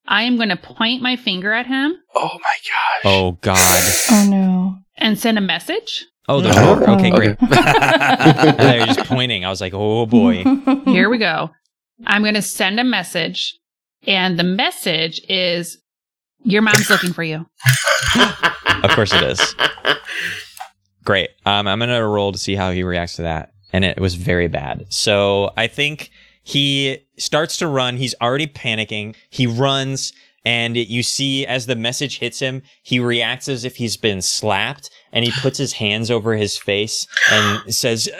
I am going to point my finger at him. Oh, my gosh. Oh, God. Oh, no. And send a message. Oh, the horror? Okay, great. They were just pointing. I was like, oh, boy. Here we go. I'm going to send a message. And the message is, your mom's looking for you. Of course it is. Great. I'm going to roll to see how he reacts to that. And it was very bad. So I think... He starts to run. He's already panicking. He runs, and you see as the message hits him, he reacts as if he's been slapped, and he puts his hands over his face and says,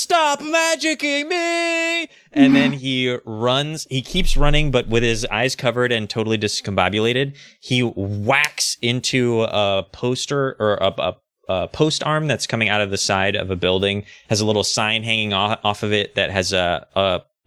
"Stop magicking me!" And then he runs. He keeps running, but with his eyes covered and totally discombobulated, he whacks into a poster or a post arm that's coming out of the side of a building. Has a little sign hanging off of it that has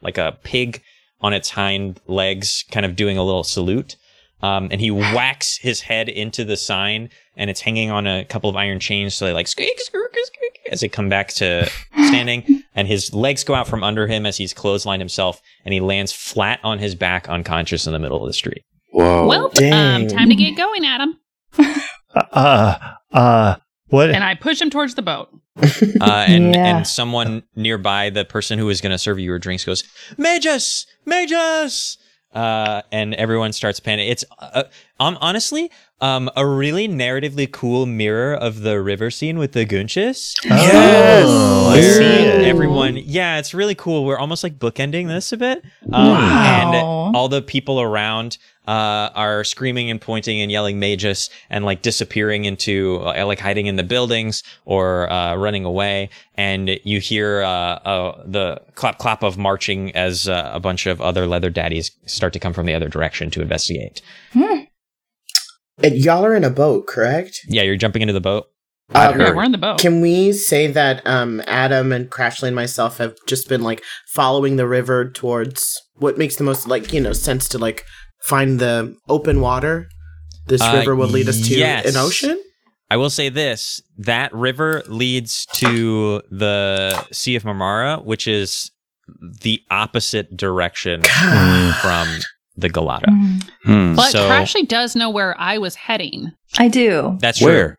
like a pig on its hind legs kind of doing a little salute. And he whacks his head into the sign, and it's hanging on a couple of iron chains. So they like squeak, squeak, squeak as they come back to standing, and his legs go out from under him as he's clotheslined himself, and he lands flat on his back unconscious in the middle of the street. Whoa. Well, time to get going, Adam. What? And I push him towards the boat. And someone nearby, the person who was going to serve you your drinks, goes, "Magus! Magus!" And everyone starts panicking. It's Honestly, a really narratively cool mirror of the river scene with the goonches. Yes! Oh, everyone. Yeah, it's really cool. We're almost like bookending this a bit. And all the people around are screaming and pointing and yelling magus and like disappearing into, like hiding in the buildings or running away. And you hear the clap clap of marching as a bunch of other leather daddies start to come from the other direction to investigate. Hmm. And y'all are in a boat, correct? Yeah, you're jumping into the boat. We're in the boat. Can we say that Adam and Krashlee and myself have just been like following the river towards what makes the most like, you know, sense to like find the open water? This river will lead us to an ocean? I will say this, that river leads to the Sea of Marmara, which is the opposite direction from the Galata. But Krashlee does know where I was heading. I do. That's where? True.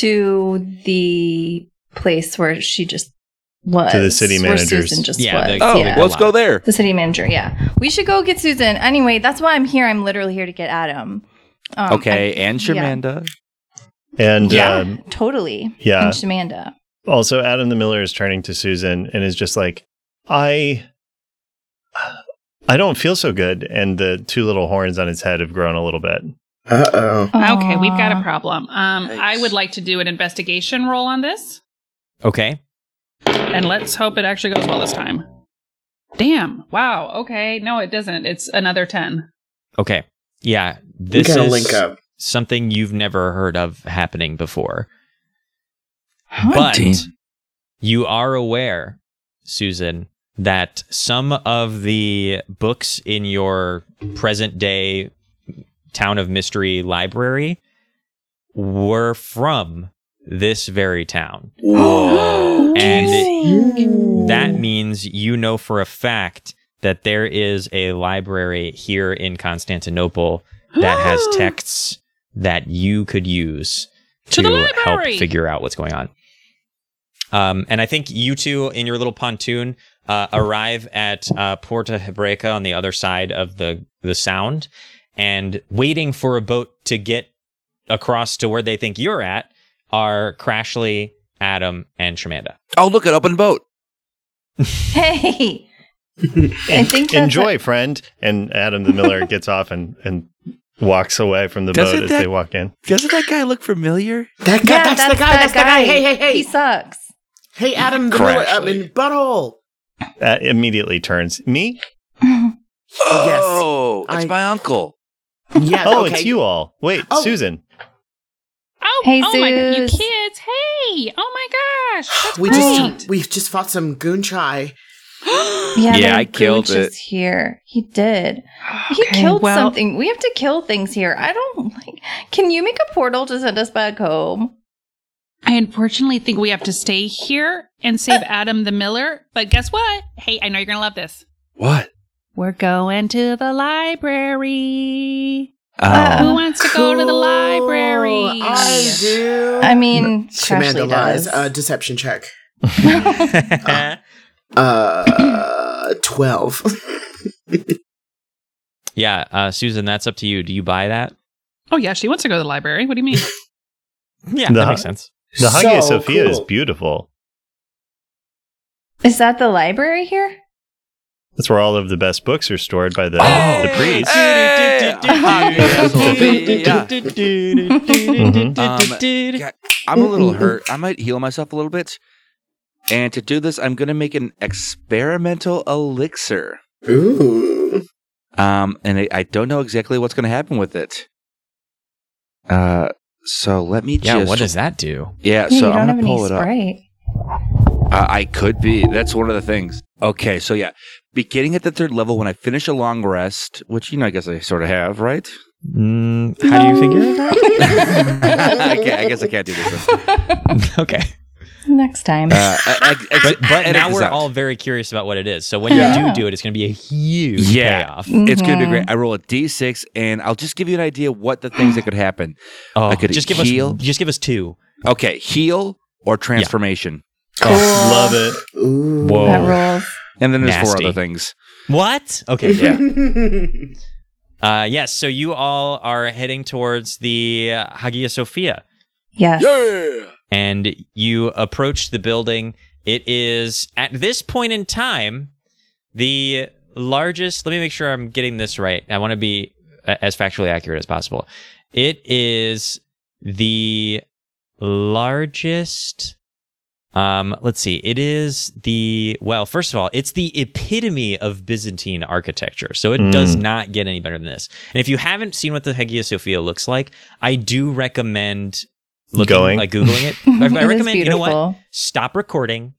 To the place where she just was. To the city manager. Yeah, let's go there. The city manager, yeah. We should go get Susan. Anyway, that's why I'm here. I'm literally here to get Adam. And Shamanda. Yeah. And totally. Yeah. And Shamanda. Also, Adam the Miller is turning to Susan and is just like, I don't feel so good, and the two little horns on his head have grown a little bit. Uh-oh. Okay, we've got a problem. I would like to do an investigation roll on this. Okay. And let's hope it actually goes well this time. Damn. Wow. Okay. No, it doesn't. It's another 10. Okay. Yeah. This is link up. Something you've never heard of happening before. But you are aware, Susan, that some of the books in your present-day Town of Mystery library were from this very town. Whoa. And that means you know for a fact that there is a library here in Constantinople that has texts that you could use to help figure out what's going on. And I think you two in your little pontoon arrive at Porta Hebraica on the other side of the sound, and waiting for a boat to get across to where they think you're at are Krashlee, Adam, and Shamanda. Oh, look, an open boat. Hey! I think enjoy, friend. And Adam the Miller gets off and walks away from the boat as they walk in. Doesn't that guy look familiar? That guy, yeah, that's the guy. Hey. He sucks. Hey, Adam the Miller, I'm in butthole. That immediately turns. Me? Oh, yes, it's my uncle. Yeah. Oh, okay. It's you all. Wait, Susan. Oh, hey, oh my God, you kids. Hey. Oh my gosh. That's great. We've just fought some goonchai. yeah, I killed it. Here. He did. He killed something. We have to kill things here. I don't like. Can you make a portal to send us back home? I unfortunately think we have to stay here and save Adam the Miller, but guess what? Hey, I know you're going to love this. What? We're going to the library. Who wants to go to the library? I do. I mean, Krashlee does. Deception check. 12. Yeah, Susan, that's up to you. Do you buy that? Oh, yeah, she wants to go to the library. What do you mean? Yeah, that makes sense. The Hagia Sophia is beautiful. Is that the library here? That's where all of the best books are stored by the priests. I'm a little hurt. I might heal myself a little bit. And to do this, I'm going to make an experimental elixir. Ooh. And I don't know exactly what's going to happen with it. So let me just... Yeah, what does that do? Yeah so I'm going to pull it spray. Up. I could be. That's one of the things. Okay, so yeah. Beginning at the 3rd level, when I finish a long rest, which, you know, I guess I sort of have, right? How do you figure that? Okay, I guess I can't do this one. Okay. Next time. But now we're all very curious about what it is. So when you do it, it's going to be a huge payoff. Mm-hmm. It's going to be great. I roll a d6, and I'll just give you an idea what the things that could happen. I could heal. Just give us 2. Okay, heal or transformation. Yeah. Cool. Oh, love it. Ooh, whoa. That rolls. And then there's 4 other things. What? Okay. Yeah. Yes, so you all are heading towards the Hagia Sophia. Yes. Yeah! And you approach the building. It is, at this point in time, the largest... Let me make sure I'm getting this right. I want to be as factually accurate as possible. It is the largest... let's see. It is the, well, first of all, it's the epitome of Byzantine architecture. So it does not get any better than this. And if you haven't seen what the Hagia Sophia looks like, I do recommend Googling it. I recommend, you know what? Stop recording,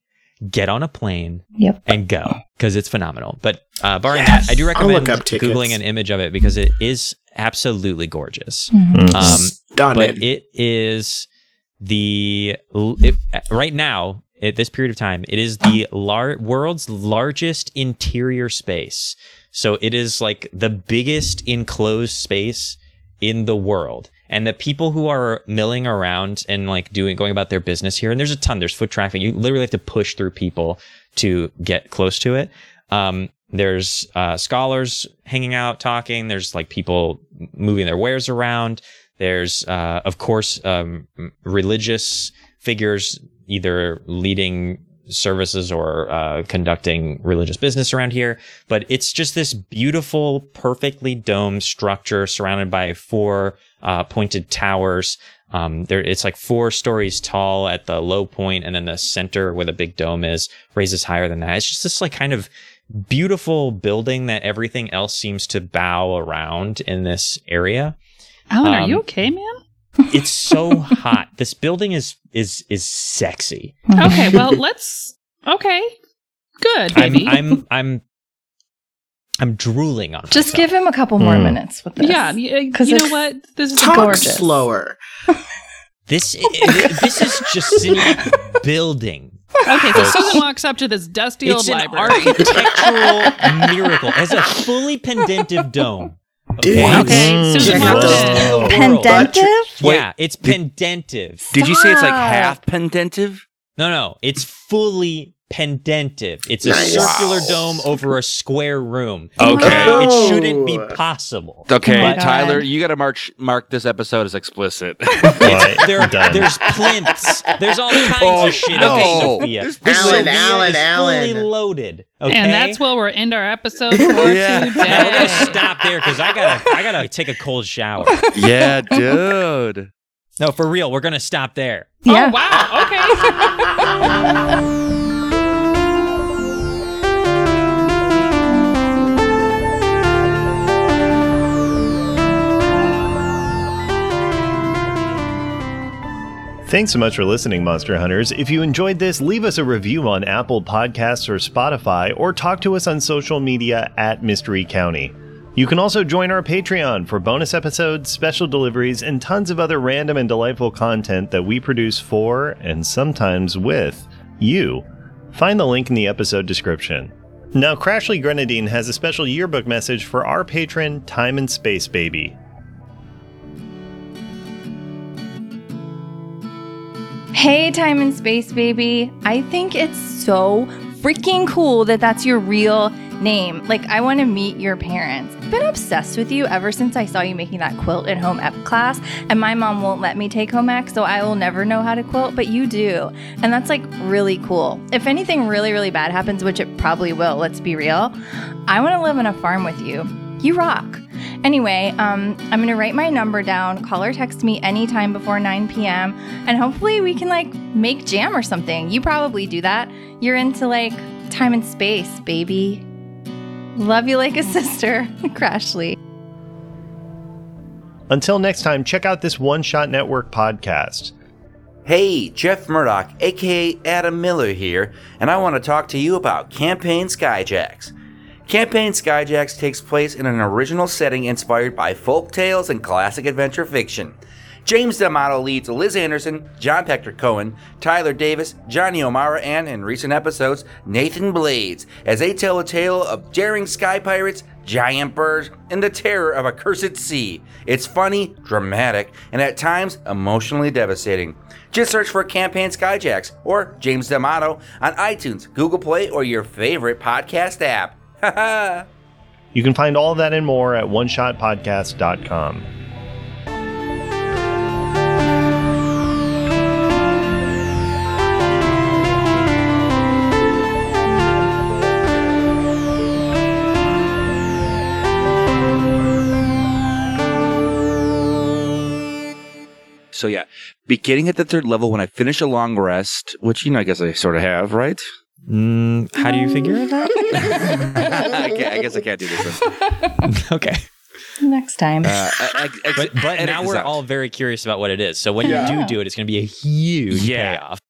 get on a plane and go, because it's phenomenal. But barring that, I do recommend Googling an image of it because it is absolutely gorgeous. Mm-hmm. But it is... right now, at this period of time, it is the world's largest interior space. So it is like the biggest enclosed space in the world. And the people who are milling around and like going about their business here, and there's a ton, there's foot traffic. You literally have to push through people to get close to it. There's scholars hanging out, talking. There's like people moving their wares around. There's, of course, religious figures either leading services or conducting religious business around here. But it's just this beautiful, perfectly domed structure surrounded by four pointed towers. It's like 4 stories tall at the low point, and then the center where the big dome is raises higher than that. It's just this like kind of beautiful building that everything else seems to bow around in this area. Alan, are you okay, man? It's so hot. This building is sexy. Okay, well, good, baby. I'm drooling on just myself. Give him a couple more minutes with this. Yeah, because you know what? This is gorgeous. Slower. This is just a building. Okay, so Susan walks up to this dusty old library. It's an architectural miracle. It has a fully pendentive dome. Okay. Susan walked in. Pendentive? Yeah, it's pendentive. Did you say it's like half pendentive? No, it's fully pendentive. It's a circular dome over a square room. Okay. No. It shouldn't be possible. Okay, Tyler, you got to mark this episode as explicit. There's plinths. There's all kinds of shit. No. Okay, Alan. Fully loaded. Okay? And that's where we'll end our episode for today. Now we're gonna stop there because I gotta take a cold shower. Yeah, dude. No, for real, we're gonna stop there. Yeah. Oh wow. Okay. Thanks so much for listening, Monster Hunters. If you enjoyed this, leave us a review on Apple Podcasts or Spotify, or talk to us on social media at Mystery County. You can also join our Patreon for bonus episodes, special deliveries, and tons of other random and delightful content that we produce for, and sometimes with, you. Find the link in the episode description. Now, Krashlee Grenadine has a special yearbook message for our patron, Time and Space Baby. Hey, Time and Space Baby. I think it's so freaking cool that that's your real name. Like, I want to meet your parents. I've been obsessed with you ever since I saw you making that quilt in home ec class, and my mom won't let me take home ec, so I will never know how to quilt, but you do. And that's, like, really cool. If anything really, really bad happens, which it probably will, let's be real, I want to live on a farm with you. You rock. Anyway, I'm going to write my number down, call or text me anytime before 9 p.m., and hopefully we can, like, make jam or something. You probably do that. You're into, like, time and space, baby. Love you like a sister, Krashlee. Until next time, check out this One Shot Network podcast. Hey, Jeff Murdoch, a.k.a. Adam Miller here, and I want to talk to you about Campaign Skyjacks. Campaign Skyjacks takes place in an original setting inspired by folk tales and classic adventure fiction. James D'Amato leads Liz Anderson, John Patrick Cohen, Tyler Davis, Johnny O'Mara, and, in recent episodes, Nathan Blades, as they tell a tale of daring sky pirates, giant birds, and the terror of a cursed sea. It's funny, dramatic, and at times emotionally devastating. Just search for Campaign Skyjacks or James D'Amato on iTunes, Google Play, or your favorite podcast app. Ha ha! You can find all that and more at oneshotpodcast.com. So yeah, beginning at the third level, when I finish a long rest, which, you know, I guess I sort of have, right? How do you figure it out? I guess I can't do this one. Okay. Next time. But now we're all very curious about what it is. So when you do it, it's going to be a huge payoff.